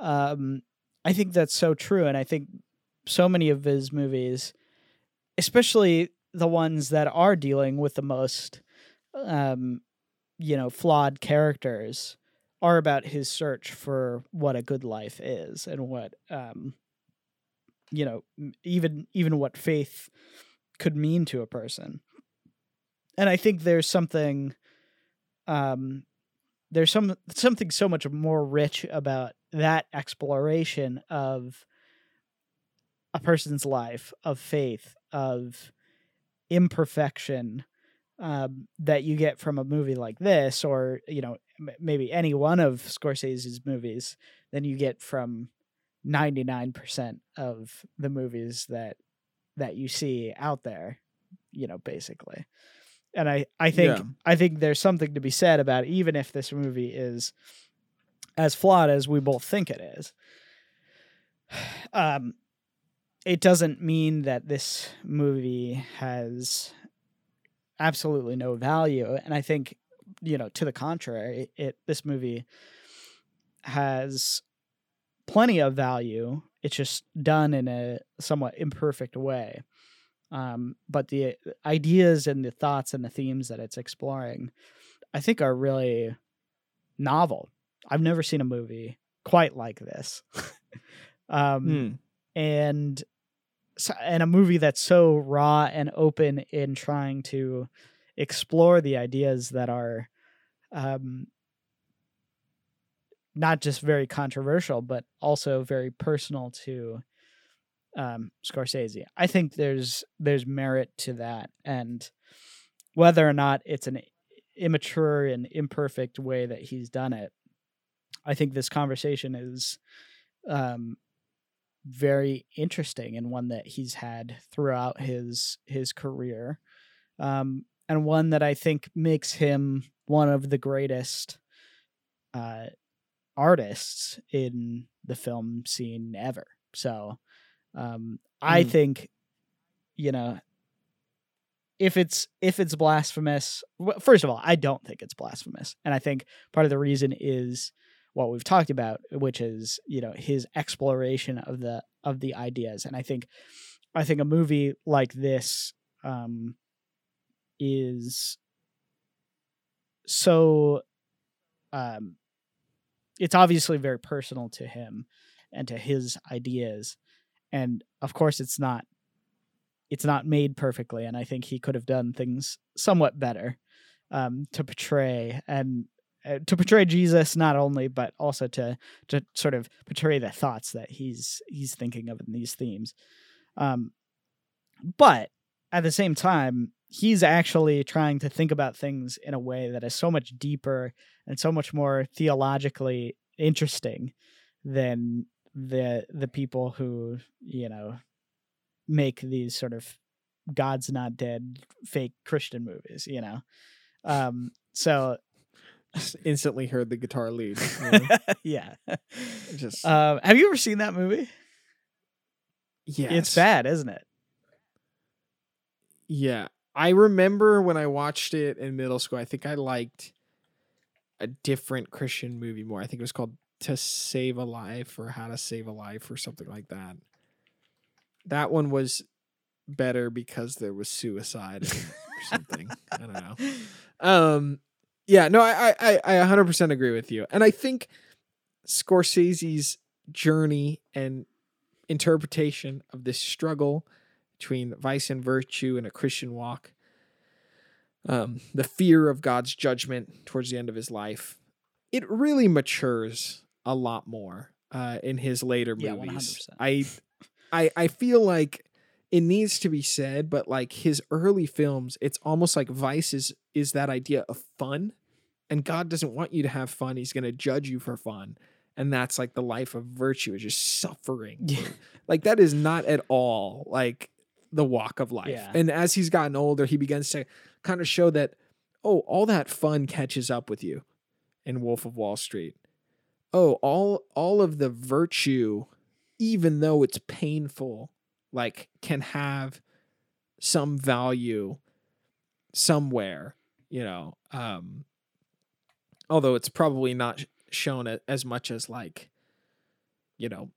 Um, I think that's so true, and I think so many of his movies, especially the ones that are dealing with the most, um, you know, flawed characters, are about his search for what a good life is and what, um, you know, even even what faith could mean to a person. And I think there's something, um, there's some something so much more rich about that exploration of a person's life, of faith, of imperfection, um, that you get from a movie like this, or, you know, m- maybe any one of Scorsese's movies, than you get from ninety-nine percent of the movies that that you see out there, you know, basically. And I, I think, yeah. I think there's something to be said about it, even if this movie is as flawed as we both think it is. Um, it doesn't mean that this movie has absolutely no value. And I think, you know, to the contrary, it, this movie has plenty of value. It's just done in a somewhat imperfect way. Um, but the ideas and the thoughts and the themes that it's exploring, I think, are really novel. I've never seen a movie quite like this. um, mm. And so, and a movie that's so raw and open in trying to explore the ideas that are um, not just very controversial, but also very personal to um, Scorsese. I think there's there's merit to that, and whether or not it's an immature and imperfect way that he's done it, I think this conversation is um, very interesting, and one that he's had throughout his his career, um, and one that I think makes him one of the greatest Uh, artists in the film scene ever. So um I mm. think, you know, if it's if it's blasphemous, well, first of all, I don't think it's blasphemous, and I think part of the reason is what we've talked about, which is, you know, his exploration of the of the ideas. And I think I think a movie like this um is so um it's obviously very personal to him and to his ideas. And of course it's not, it's not made perfectly. And I think he could have done things somewhat better um, to portray and uh, to portray Jesus, not only, but also to, to sort of portray the thoughts that he's, he's thinking of in these themes. Um, but at the same time, he's actually trying to think about things in a way that is so much deeper and so much more theologically interesting than the the people who, you know, make these sort of God's not dead fake Christian movies, you know. Um, so just instantly heard the guitar lead. You know? Yeah. Just um, have you ever seen that movie? Yeah. It's bad, isn't it? Yeah. I remember when I watched it in middle school, I think I liked a different Christian movie more. I think it was called To Save a Life or How to Save a Life or something like that. That one was better because there was suicide or something. I don't know. Um, yeah, no, I, I, I one hundred percent agree with you. And I think Scorsese's journey and interpretation of this struggle between vice and virtue and a Christian walk, um, the fear of God's judgment towards the end of his life, it really matures a lot more uh, in his later movies. Yeah, one hundred percent. I, I, I feel like it needs to be said, but like his early films, it's almost like Vice is, is that idea of fun And God doesn't want you to have fun. He's going to judge you for fun. And that's like the life of virtue, is just suffering. Yeah. Like that is not at all like the walk of life. Yeah. And as he's gotten older, he begins to kind of show that, oh, all that fun catches up with you in Wolf of Wall Street. Oh, all, all of the virtue, even though it's painful, like can have some value somewhere, you know, um, although it's probably not shown as much as like, you know,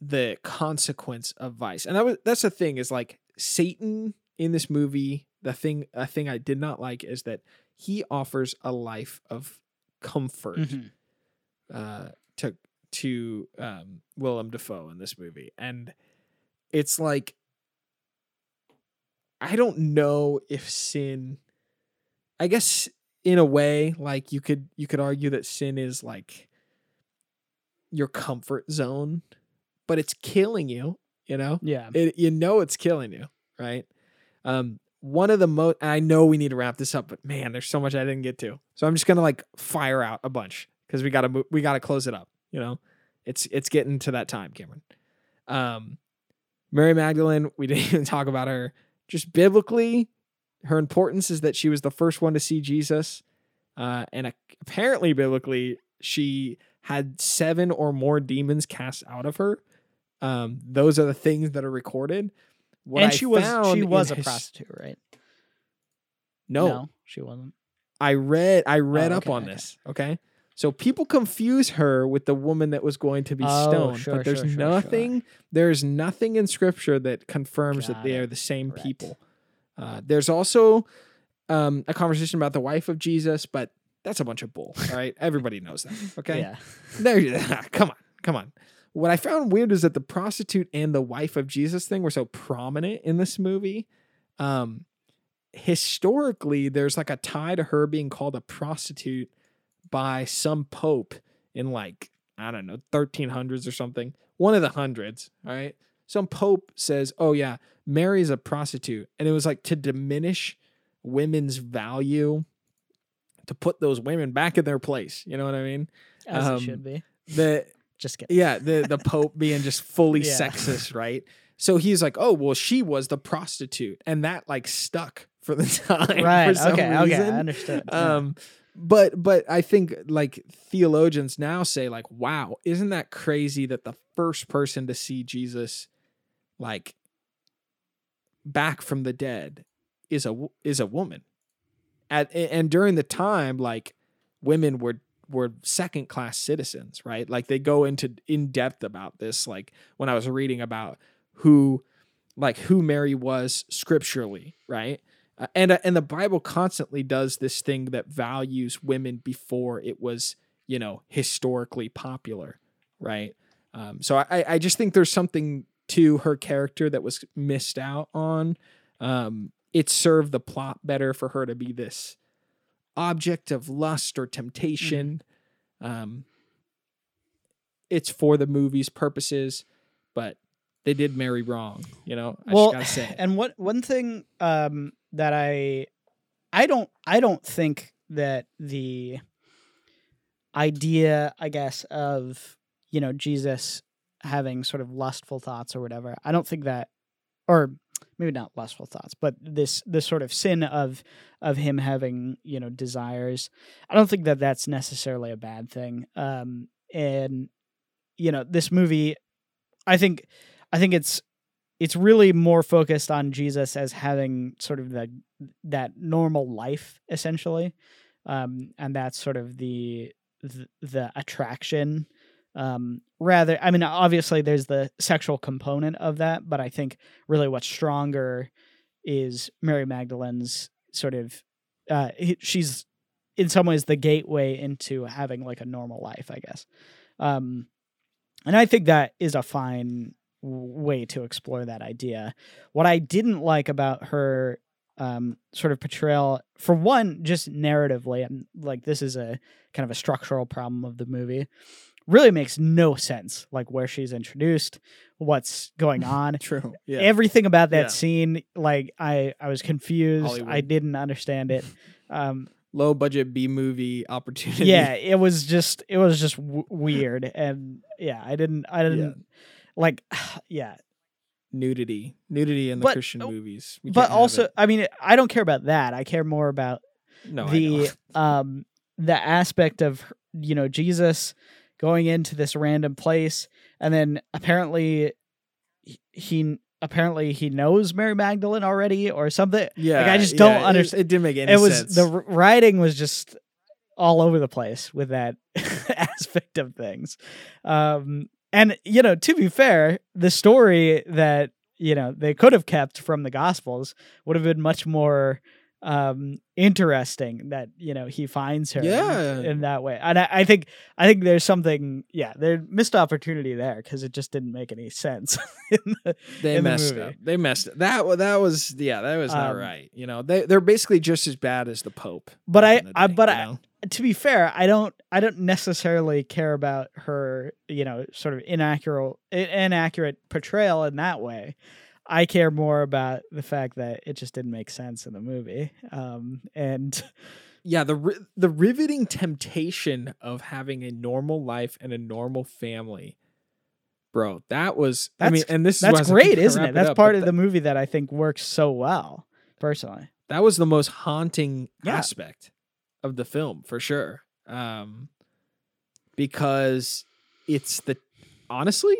the consequence of vice. And that was, that's the thing is like Satan in this movie, the thing, a thing I did not like is that he offers a life of comfort mm-hmm. uh, to, to um, Willem Dafoe in this movie. And it's like, I don't know if sin, I guess, in a way, like you could you could argue that sin is like your comfort zone, but it's killing you, you know? Yeah. It, you know it's killing you, right? Um, one of the most, I know we need to wrap this up, but man, there's so much I didn't get to. So I'm just going to like fire out a bunch because we got to we got to close it up, you know? It's it's getting to that time, Cameron. Um, Mary Magdalene, we didn't even talk about her. Just biblically, her importance is that she was the first one to see Jesus. Uh, and a- apparently, biblically, she had seven or more demons cast out of her. Um, those are the things that are recorded. What and she I was found she was a his... prostitute, right? No. no, she wasn't. I read I read oh, okay, up on okay. this. Okay, so people confuse her with the woman that was going to be oh, stoned, sure, but there's sure, nothing. Sure. There's nothing in Scripture that confirms Got that they it. are the same Correct. people. Uh, there's also um, a conversation about the wife of Jesus, but that's a bunch of bull, all right? Everybody knows that, okay? Yeah. There, come on, come on. What I found weird is that the prostitute and the wife of Jesus thing were so prominent in this movie. Um, historically, there's like a tie to her being called a prostitute by some pope in like, I don't know, thirteen hundreds or something. One of the hundreds, all right? Some pope says, oh yeah, Mary's a prostitute. And it was like to diminish women's value, to put those women back in their place. You know what I mean? As um, it should be. The, just kidding. Yeah, the, the pope being just fully yeah. sexist, right? So he's like, oh, well, she was the prostitute. And that like stuck for the time. Right, for some okay, reason. okay, I understood. Um, yeah. But but I think like theologians now say like, wow, isn't that crazy that the first person to see Jesus like back from the dead is a is a woman. At and during the time, like women were were second class citizens, right? Like they go into in depth about this. Like when I was reading about who like who Mary was scripturally, right? Uh, and uh, and the Bible constantly does this thing that values women before it was, you know, historically popular, right? Um, so I, I just think there's something to her character that was missed out on. Um, it served the plot better for her to be this object of lust or temptation. Mm. Um, it's for the movie's purposes, but they did Mary wrong, you know? I well, just gotta say. And what, one thing um, that I, I don't, I don't think that the idea, I guess, of, you know, Jesus having sort of lustful thoughts or whatever, I don't think that, or maybe not lustful thoughts, but this, this sort of sin of, of him having, you know, desires, I don't think that that's necessarily a bad thing. Um, and, you know, this movie, I think, I think it's it's really more focused on Jesus as having sort of the that normal life essentially, um, and that's sort of the the, the attraction. Um, rather, I mean, obviously there's the sexual component of that, but I think really what's stronger is Mary Magdalene's sort of uh, she's in some ways the gateway into having like a normal life, I guess. Um, and I think that is a fine way to explore that idea. What I didn't like about her um, sort of portrayal, for one, just narratively, and like this is a kind of a structural problem of the movie, really makes no sense. Like where she's introduced, what's going on. True. Yeah. Everything about that yeah. scene, like I, I was confused. Hollywood. I didn't understand it. Um, low budget B movie opportunity. Yeah, it was just it was just w- weird, and yeah, I didn't I didn't yeah. like yeah. Nudity, nudity in the but, Christian movies. We but also, I mean, I don't care about that. I care more about no, the um the aspect of, you know, Jesus going into this random place, and then apparently he apparently he knows Mary Magdalene already or something. Yeah, like, I just don't yeah, understand. It, it didn't make any. It was sense. The writing was just all over the place with that aspect of things. Um, And, you know, to be fair, the story that, you know, they could have kept from the Gospels would have been much more um, interesting that, you know, he finds her yeah. in, in that way. And I, I think I think there's something. Yeah, there missed opportunity there because it just didn't make any sense. in the, they in messed the up. They messed up. That, that was yeah, that was um, not right. You know, they, they're basically just as bad as the Pope. But I, day, I but you know? I. To be fair, I don't I don't necessarily care about her, you know, sort of inaccurate inaccurate portrayal in that way. I care more about the fact that it just didn't make sense in the movie. Um, and yeah, the the riveting temptation of having a normal life and a normal family. Bro, that was that's, I mean, and this that's is great, isn't it? That's up, part of that, the movie that I think works so well, personally. That was the most haunting yeah. aspect of the film, for sure. Um, because it's the, honestly,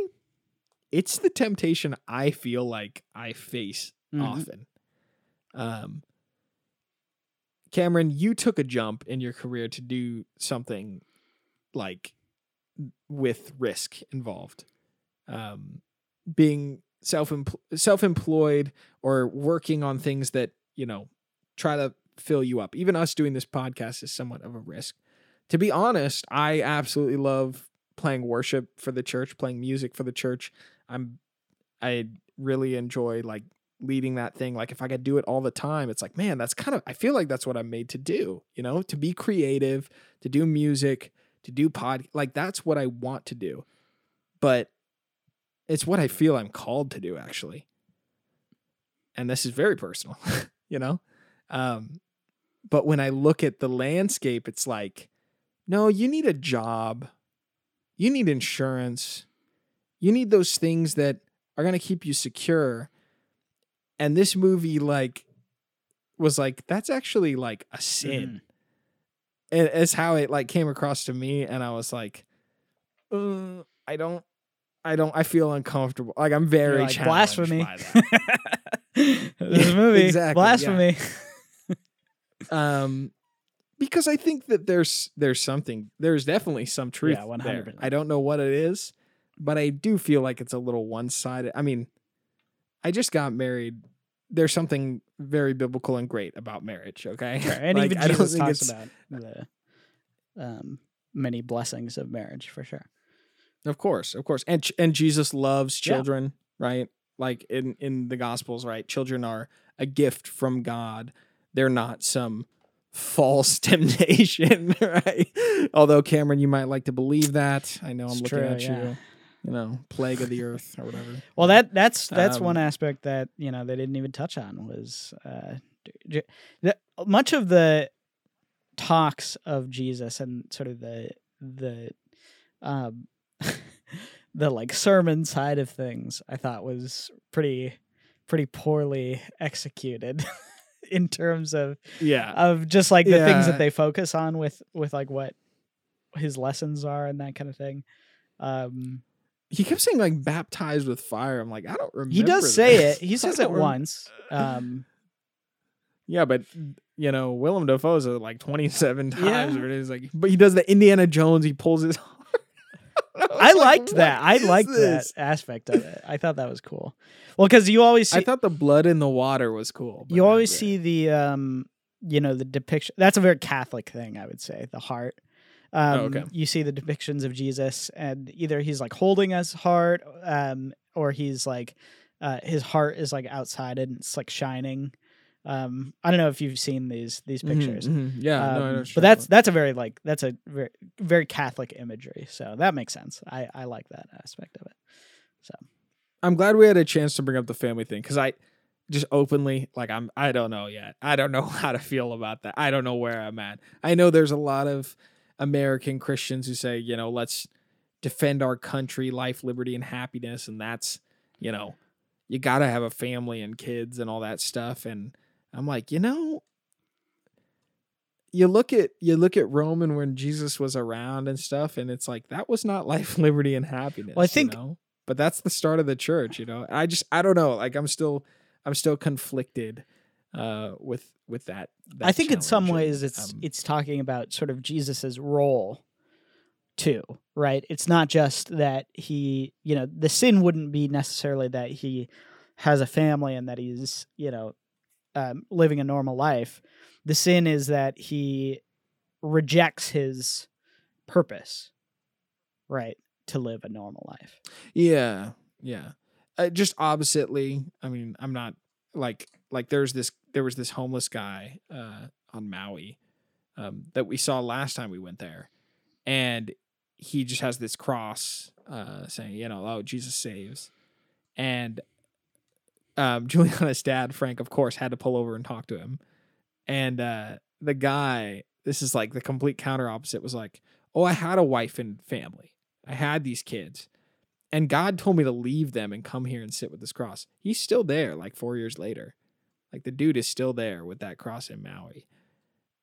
it's the temptation I feel like I face mm-hmm. often. Um, Cameron, you took a jump in your career to do something like with risk involved. Um, being self-empl- self-employed or working on things that, you know, try to fill you up. Even us doing this podcast is somewhat of a risk. To be honest, I absolutely love playing worship for the church, playing music for the church. I'm, I really enjoy like leading that thing. Like if I could do it all the time, it's like, man, that's kind of, I feel like that's what I'm made to do, you know, to be creative, to do music, to do pod, like that's what I want to do. But it's what I feel I'm called to do, actually. And this is very personal, you know? Um, but when I look at the landscape, it's like, no, you need a job. You need insurance. You need those things that are going to keep you secure. And this movie like was like, that's actually like a sin. Mm. And it's how it like came across to me. And I was like, uh, I don't, I don't, I feel uncomfortable. Like I'm very like, challenged blasphemy. By that. This movie, exactly, blasphemy. Yeah. Um, because I think that there's, there's something, there's definitely some truth yeah, one hundred percent there. I don't know what it is, but I do feel like it's a little one-sided. I mean, I just got married. There's something very biblical and great about marriage. Okay. Right. And like, even Jesus talks about the, um, many blessings of marriage for sure. Of course. Of course. And, and Jesus loves children, yeah. right? Like in, in the Gospels, right? Children are a gift from God. They're not some false temptation, right? Although, Cameron, you might like to believe that. I know it's I'm looking true, at yeah. you, you know, plague of the earth or whatever. Well, that that's that's um, one aspect that, you know, they didn't even touch on was uh, the, much of the talks of Jesus and sort of the, the, um, the like sermon side of things, I thought was pretty, pretty poorly executed. In terms of yeah of just like the yeah. things that they focus on with with like what his lessons are and that kind of thing. Um he kept saying like baptized with fire. I'm like, I don't remember. He does that. say it he says it rem- once. Um yeah, but you know, Willem Dafoe's like twenty-seven times yeah. or it is like, but he does the Indiana Jones, he pulls his arm. I, I like, liked that. I liked this? that aspect of it. I thought that was cool. Well, because you always see... I thought the blood in the water was cool. You always great. see the, um, you know, the depiction. That's a very Catholic thing, I would say, the heart. Um, oh, okay. You see the depictions of Jesus, and either he's like holding his heart, um, or he's like, uh, his heart is like outside and it's like shining. Um, I don't know if you've seen these these pictures. Mm-hmm, mm-hmm. Yeah, um, no, sure. But that's that's a very like that's a very, very Catholic imagery. So that makes sense. I, I like that aspect of it. So I'm glad we had a chance to bring up the family thing because I just openly, like, I'm, I don't know yet. I don't know how to feel about that. I don't know where I'm at. I know there's a lot of American Christians who say, you know, let's defend our country, life, liberty, and happiness. And that's, you know, you got to have a family and kids and all that stuff. And I'm like, you know, you look at, you look at Rome and when Jesus was around and stuff, and it's like, that was not life, liberty, and happiness. Well, I think, you know? But that's the start of the church, you know, I just, I don't know. Like, I'm still, I'm still conflicted uh, with, with that. that I think challenge. In some ways it's, um, it's talking about sort of Jesus's role too, right? It's not just that he, you know, the sin wouldn't be necessarily that he has a family and that he's, you know, um, living a normal life. The sin is that he rejects his purpose, right? To live a normal life. Yeah. Yeah. Uh, just oppositely. I mean, I'm not like, like there's this, there was this homeless guy uh, on Maui um, that we saw last time we went there. And he just has this cross uh, saying, you know, oh, Jesus saves. And um, Juliana's dad, Frank, of course, had to pull over and talk to him. And uh, the guy, this is like the complete counter opposite, was like, oh, I had a wife and family. I had these kids and God told me to leave them and come here and sit with this cross. He's still there like four years later. Like the dude is still there with that cross in Maui.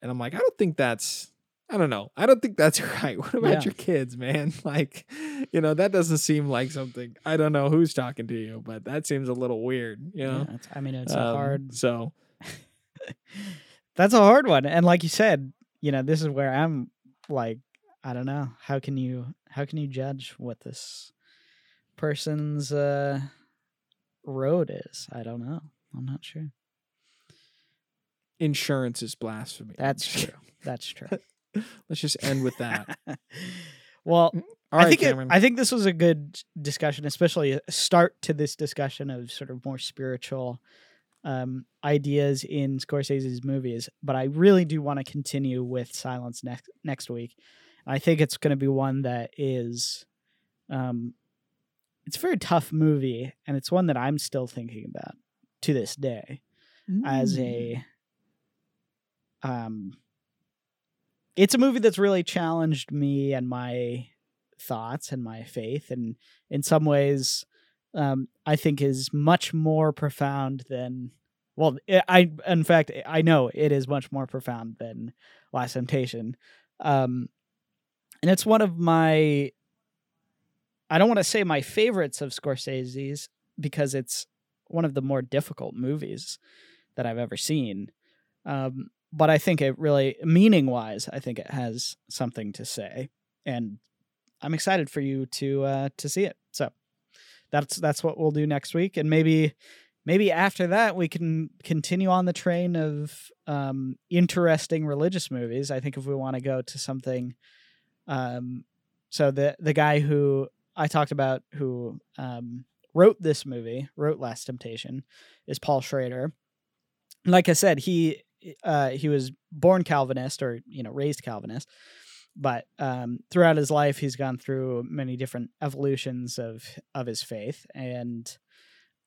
And I'm like, I don't think that's, I don't know. I don't think that's right. What about yeah. your kids, man? Like, you know, that doesn't seem like something, I don't know who's talking to you, but that seems a little weird, you know? Yeah, it's, I mean, it's um, hard. So that's a hard one. And like you said, you know, this is where I'm like, I don't know. How can you, how can you judge what this person's uh, road is? I don't know. I'm not sure. Insurance is blasphemy. That's true. That's true. Let's just end with that. Well, all right, I think Cameron. It, I think this was a good discussion, especially a start to this discussion of sort of more spiritual um, ideas in Scorsese's movies. But I really do want to continue with Silence next next week. I think it's going to be one that is, um, it's a very tough movie, and it's one that I'm still thinking about to this day mm. as a, um, it's a movie that's really challenged me and my thoughts and my faith. And in some ways, um, I think is much more profound than, well, I, in fact, I know it is much more profound than Last Temptation. Um, And it's one of my, I don't want to say my favorites of Scorsese's because it's one of the more difficult movies that I've ever seen. Um, but I think it really, meaning-wise, I think it has something to say. And I'm excited for you to uh, to see it. So that's that's what we'll do next week. And maybe maybe after that, we can continue on the train of um, interesting religious movies. I think if we want to go to something... Um, so the, the guy who I talked about who, um, wrote this movie, wrote Last Temptation, is Paul Schrader. Like I said, he, uh, he was born Calvinist or, you know, raised Calvinist, but, um, throughout his life, he's gone through many different evolutions of, of his faith. And,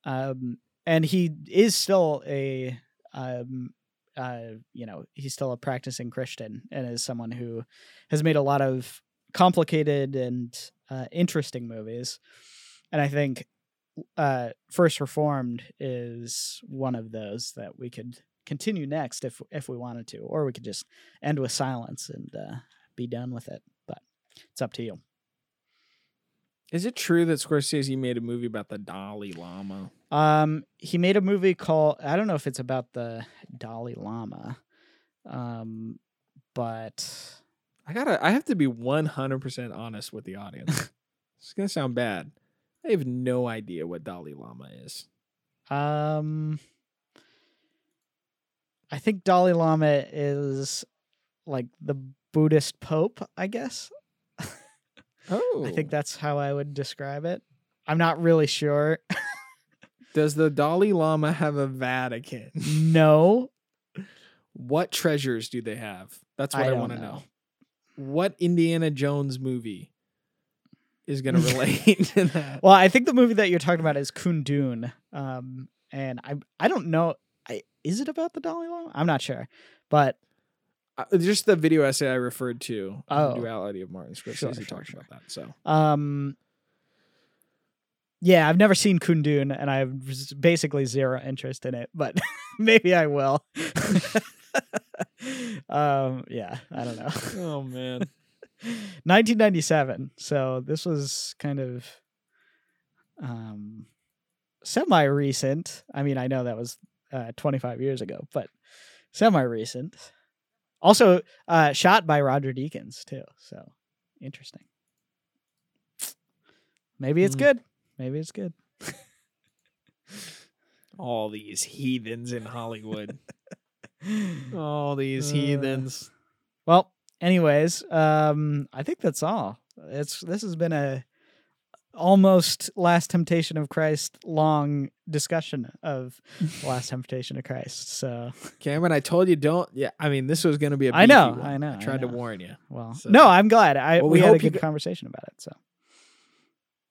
um, and he is still a, um, Uh, you know, he's still a practicing Christian and is someone who has made a lot of complicated and uh, interesting movies. And I think uh, First Reformed is one of those that we could continue next if if we wanted to, or we could just end with Silence and uh, be done with it. But it's up to you. Is it true that Scorsese made a movie about the Dalai Lama? Um, he made a movie called, I don't know if it's about the Dalai Lama, um, but I gotta, I have to be one hundred percent honest with the audience. It's going to sound bad. I have no idea what Dalai Lama is. Um, I think Dalai Lama is like the Buddhist Pope, I guess. Oh, I think that's how I would describe it. I'm not really sure. Does the Dalai Lama have a Vatican? No. What treasures do they have? That's what I, I want to know. know. What Indiana Jones movie is going to relate to that? Well, I think the movie that you're talking about is Kundun. Um, and I I don't know. I, is it about the Dalai Lama? I'm not sure, but uh, just the video essay I referred to. Oh, the duality of Martin Scorsese sure, sure, talks sure. about that. So, um, yeah, I've never seen Kundun, and I have basically zero interest in it, but maybe I will. um, yeah, I don't know. Oh man. nineteen ninety-seven. So this was kind of um, semi-recent. I mean, I know that was uh, twenty-five years ago, but semi-recent. Also uh, shot by Roger Deakins, too. So interesting. Maybe it's mm. good. Maybe it's good. All these heathens in Hollywood. All these uh, heathens. Well, anyways, um, I think that's all. It's this has been a almost Last Temptation of Christ long discussion of Last Temptation of Christ. So Cameron, I told you don't. Yeah, I mean this was going to be a. I know, one. I know. I tried I know. to warn you. Well, so. no, I'm glad. I well, we, we had a good conversation about it. So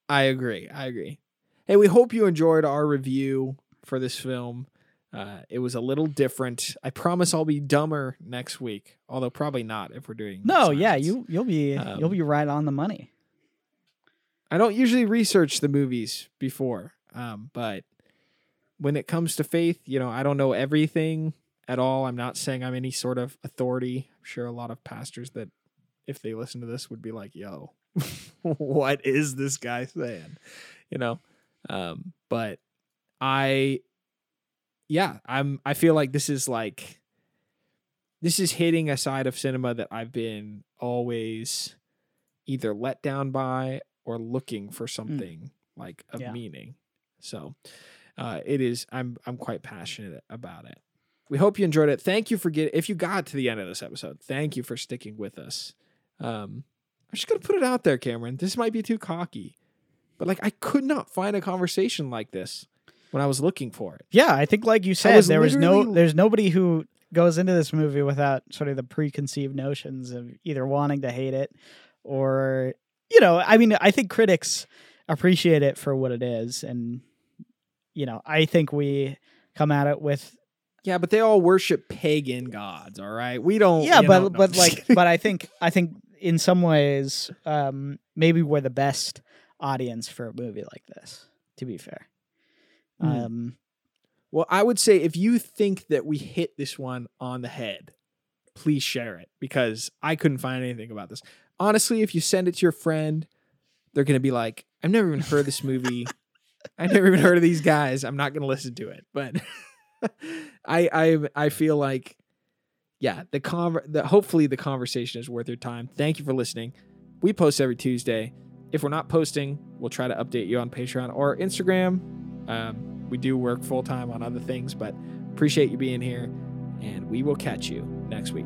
I agree. I agree. Hey, we hope you enjoyed our review for this film. Uh, it was a little different. I promise I'll be dumber next week, although probably not if we're doing. No, Silence. yeah, you you'll be um, you'll be right on the money. I don't usually research the movies before, um, but when it comes to faith, you know, I don't know everything at all. I'm not saying I'm any sort of authority. I'm sure a lot of pastors that, if they listen to this, would be like, "Yo, what is this guy saying?" You know, um, but I. Yeah, I'm. I feel like this is like, this is hitting a side of cinema that I've been always either let down by or looking for something mm. like of yeah. meaning. So, uh, it is. I'm. I'm quite passionate about it. We hope you enjoyed it. Thank you for getting. If you got to the end of this episode, thank you for sticking with us. Um, I'm just gonna put it out there, Cameron. This might be too cocky, but like I could not find a conversation like this when I was looking for it. Yeah, I think like you said, was there was no there's nobody who goes into this movie without sort of the preconceived notions of either wanting to hate it or, you know, I mean, I think critics appreciate it for what it is. And, you know, I think we come at it with. Yeah, but they all worship pagan gods. All right. We don't. Yeah, but know, no, but like but I think I think in some ways um, maybe we're the best audience for a movie like this, to be fair. Um, well, I would say if you think that we hit this one on the head, please share it because I couldn't find anything about this. Honestly, if you send it to your friend, they're going to be like, I've never even heard of this movie. I've never even heard of these guys. I'm not going to listen to it. But I, I, I feel like, yeah, the conver- the, hopefully the conversation is worth your time. Thank you for listening. We post every Tuesday. If we're not posting, we'll try to update you on Patreon or Instagram. Um, we do work full time on other things, but appreciate you being here, and we will catch you next week.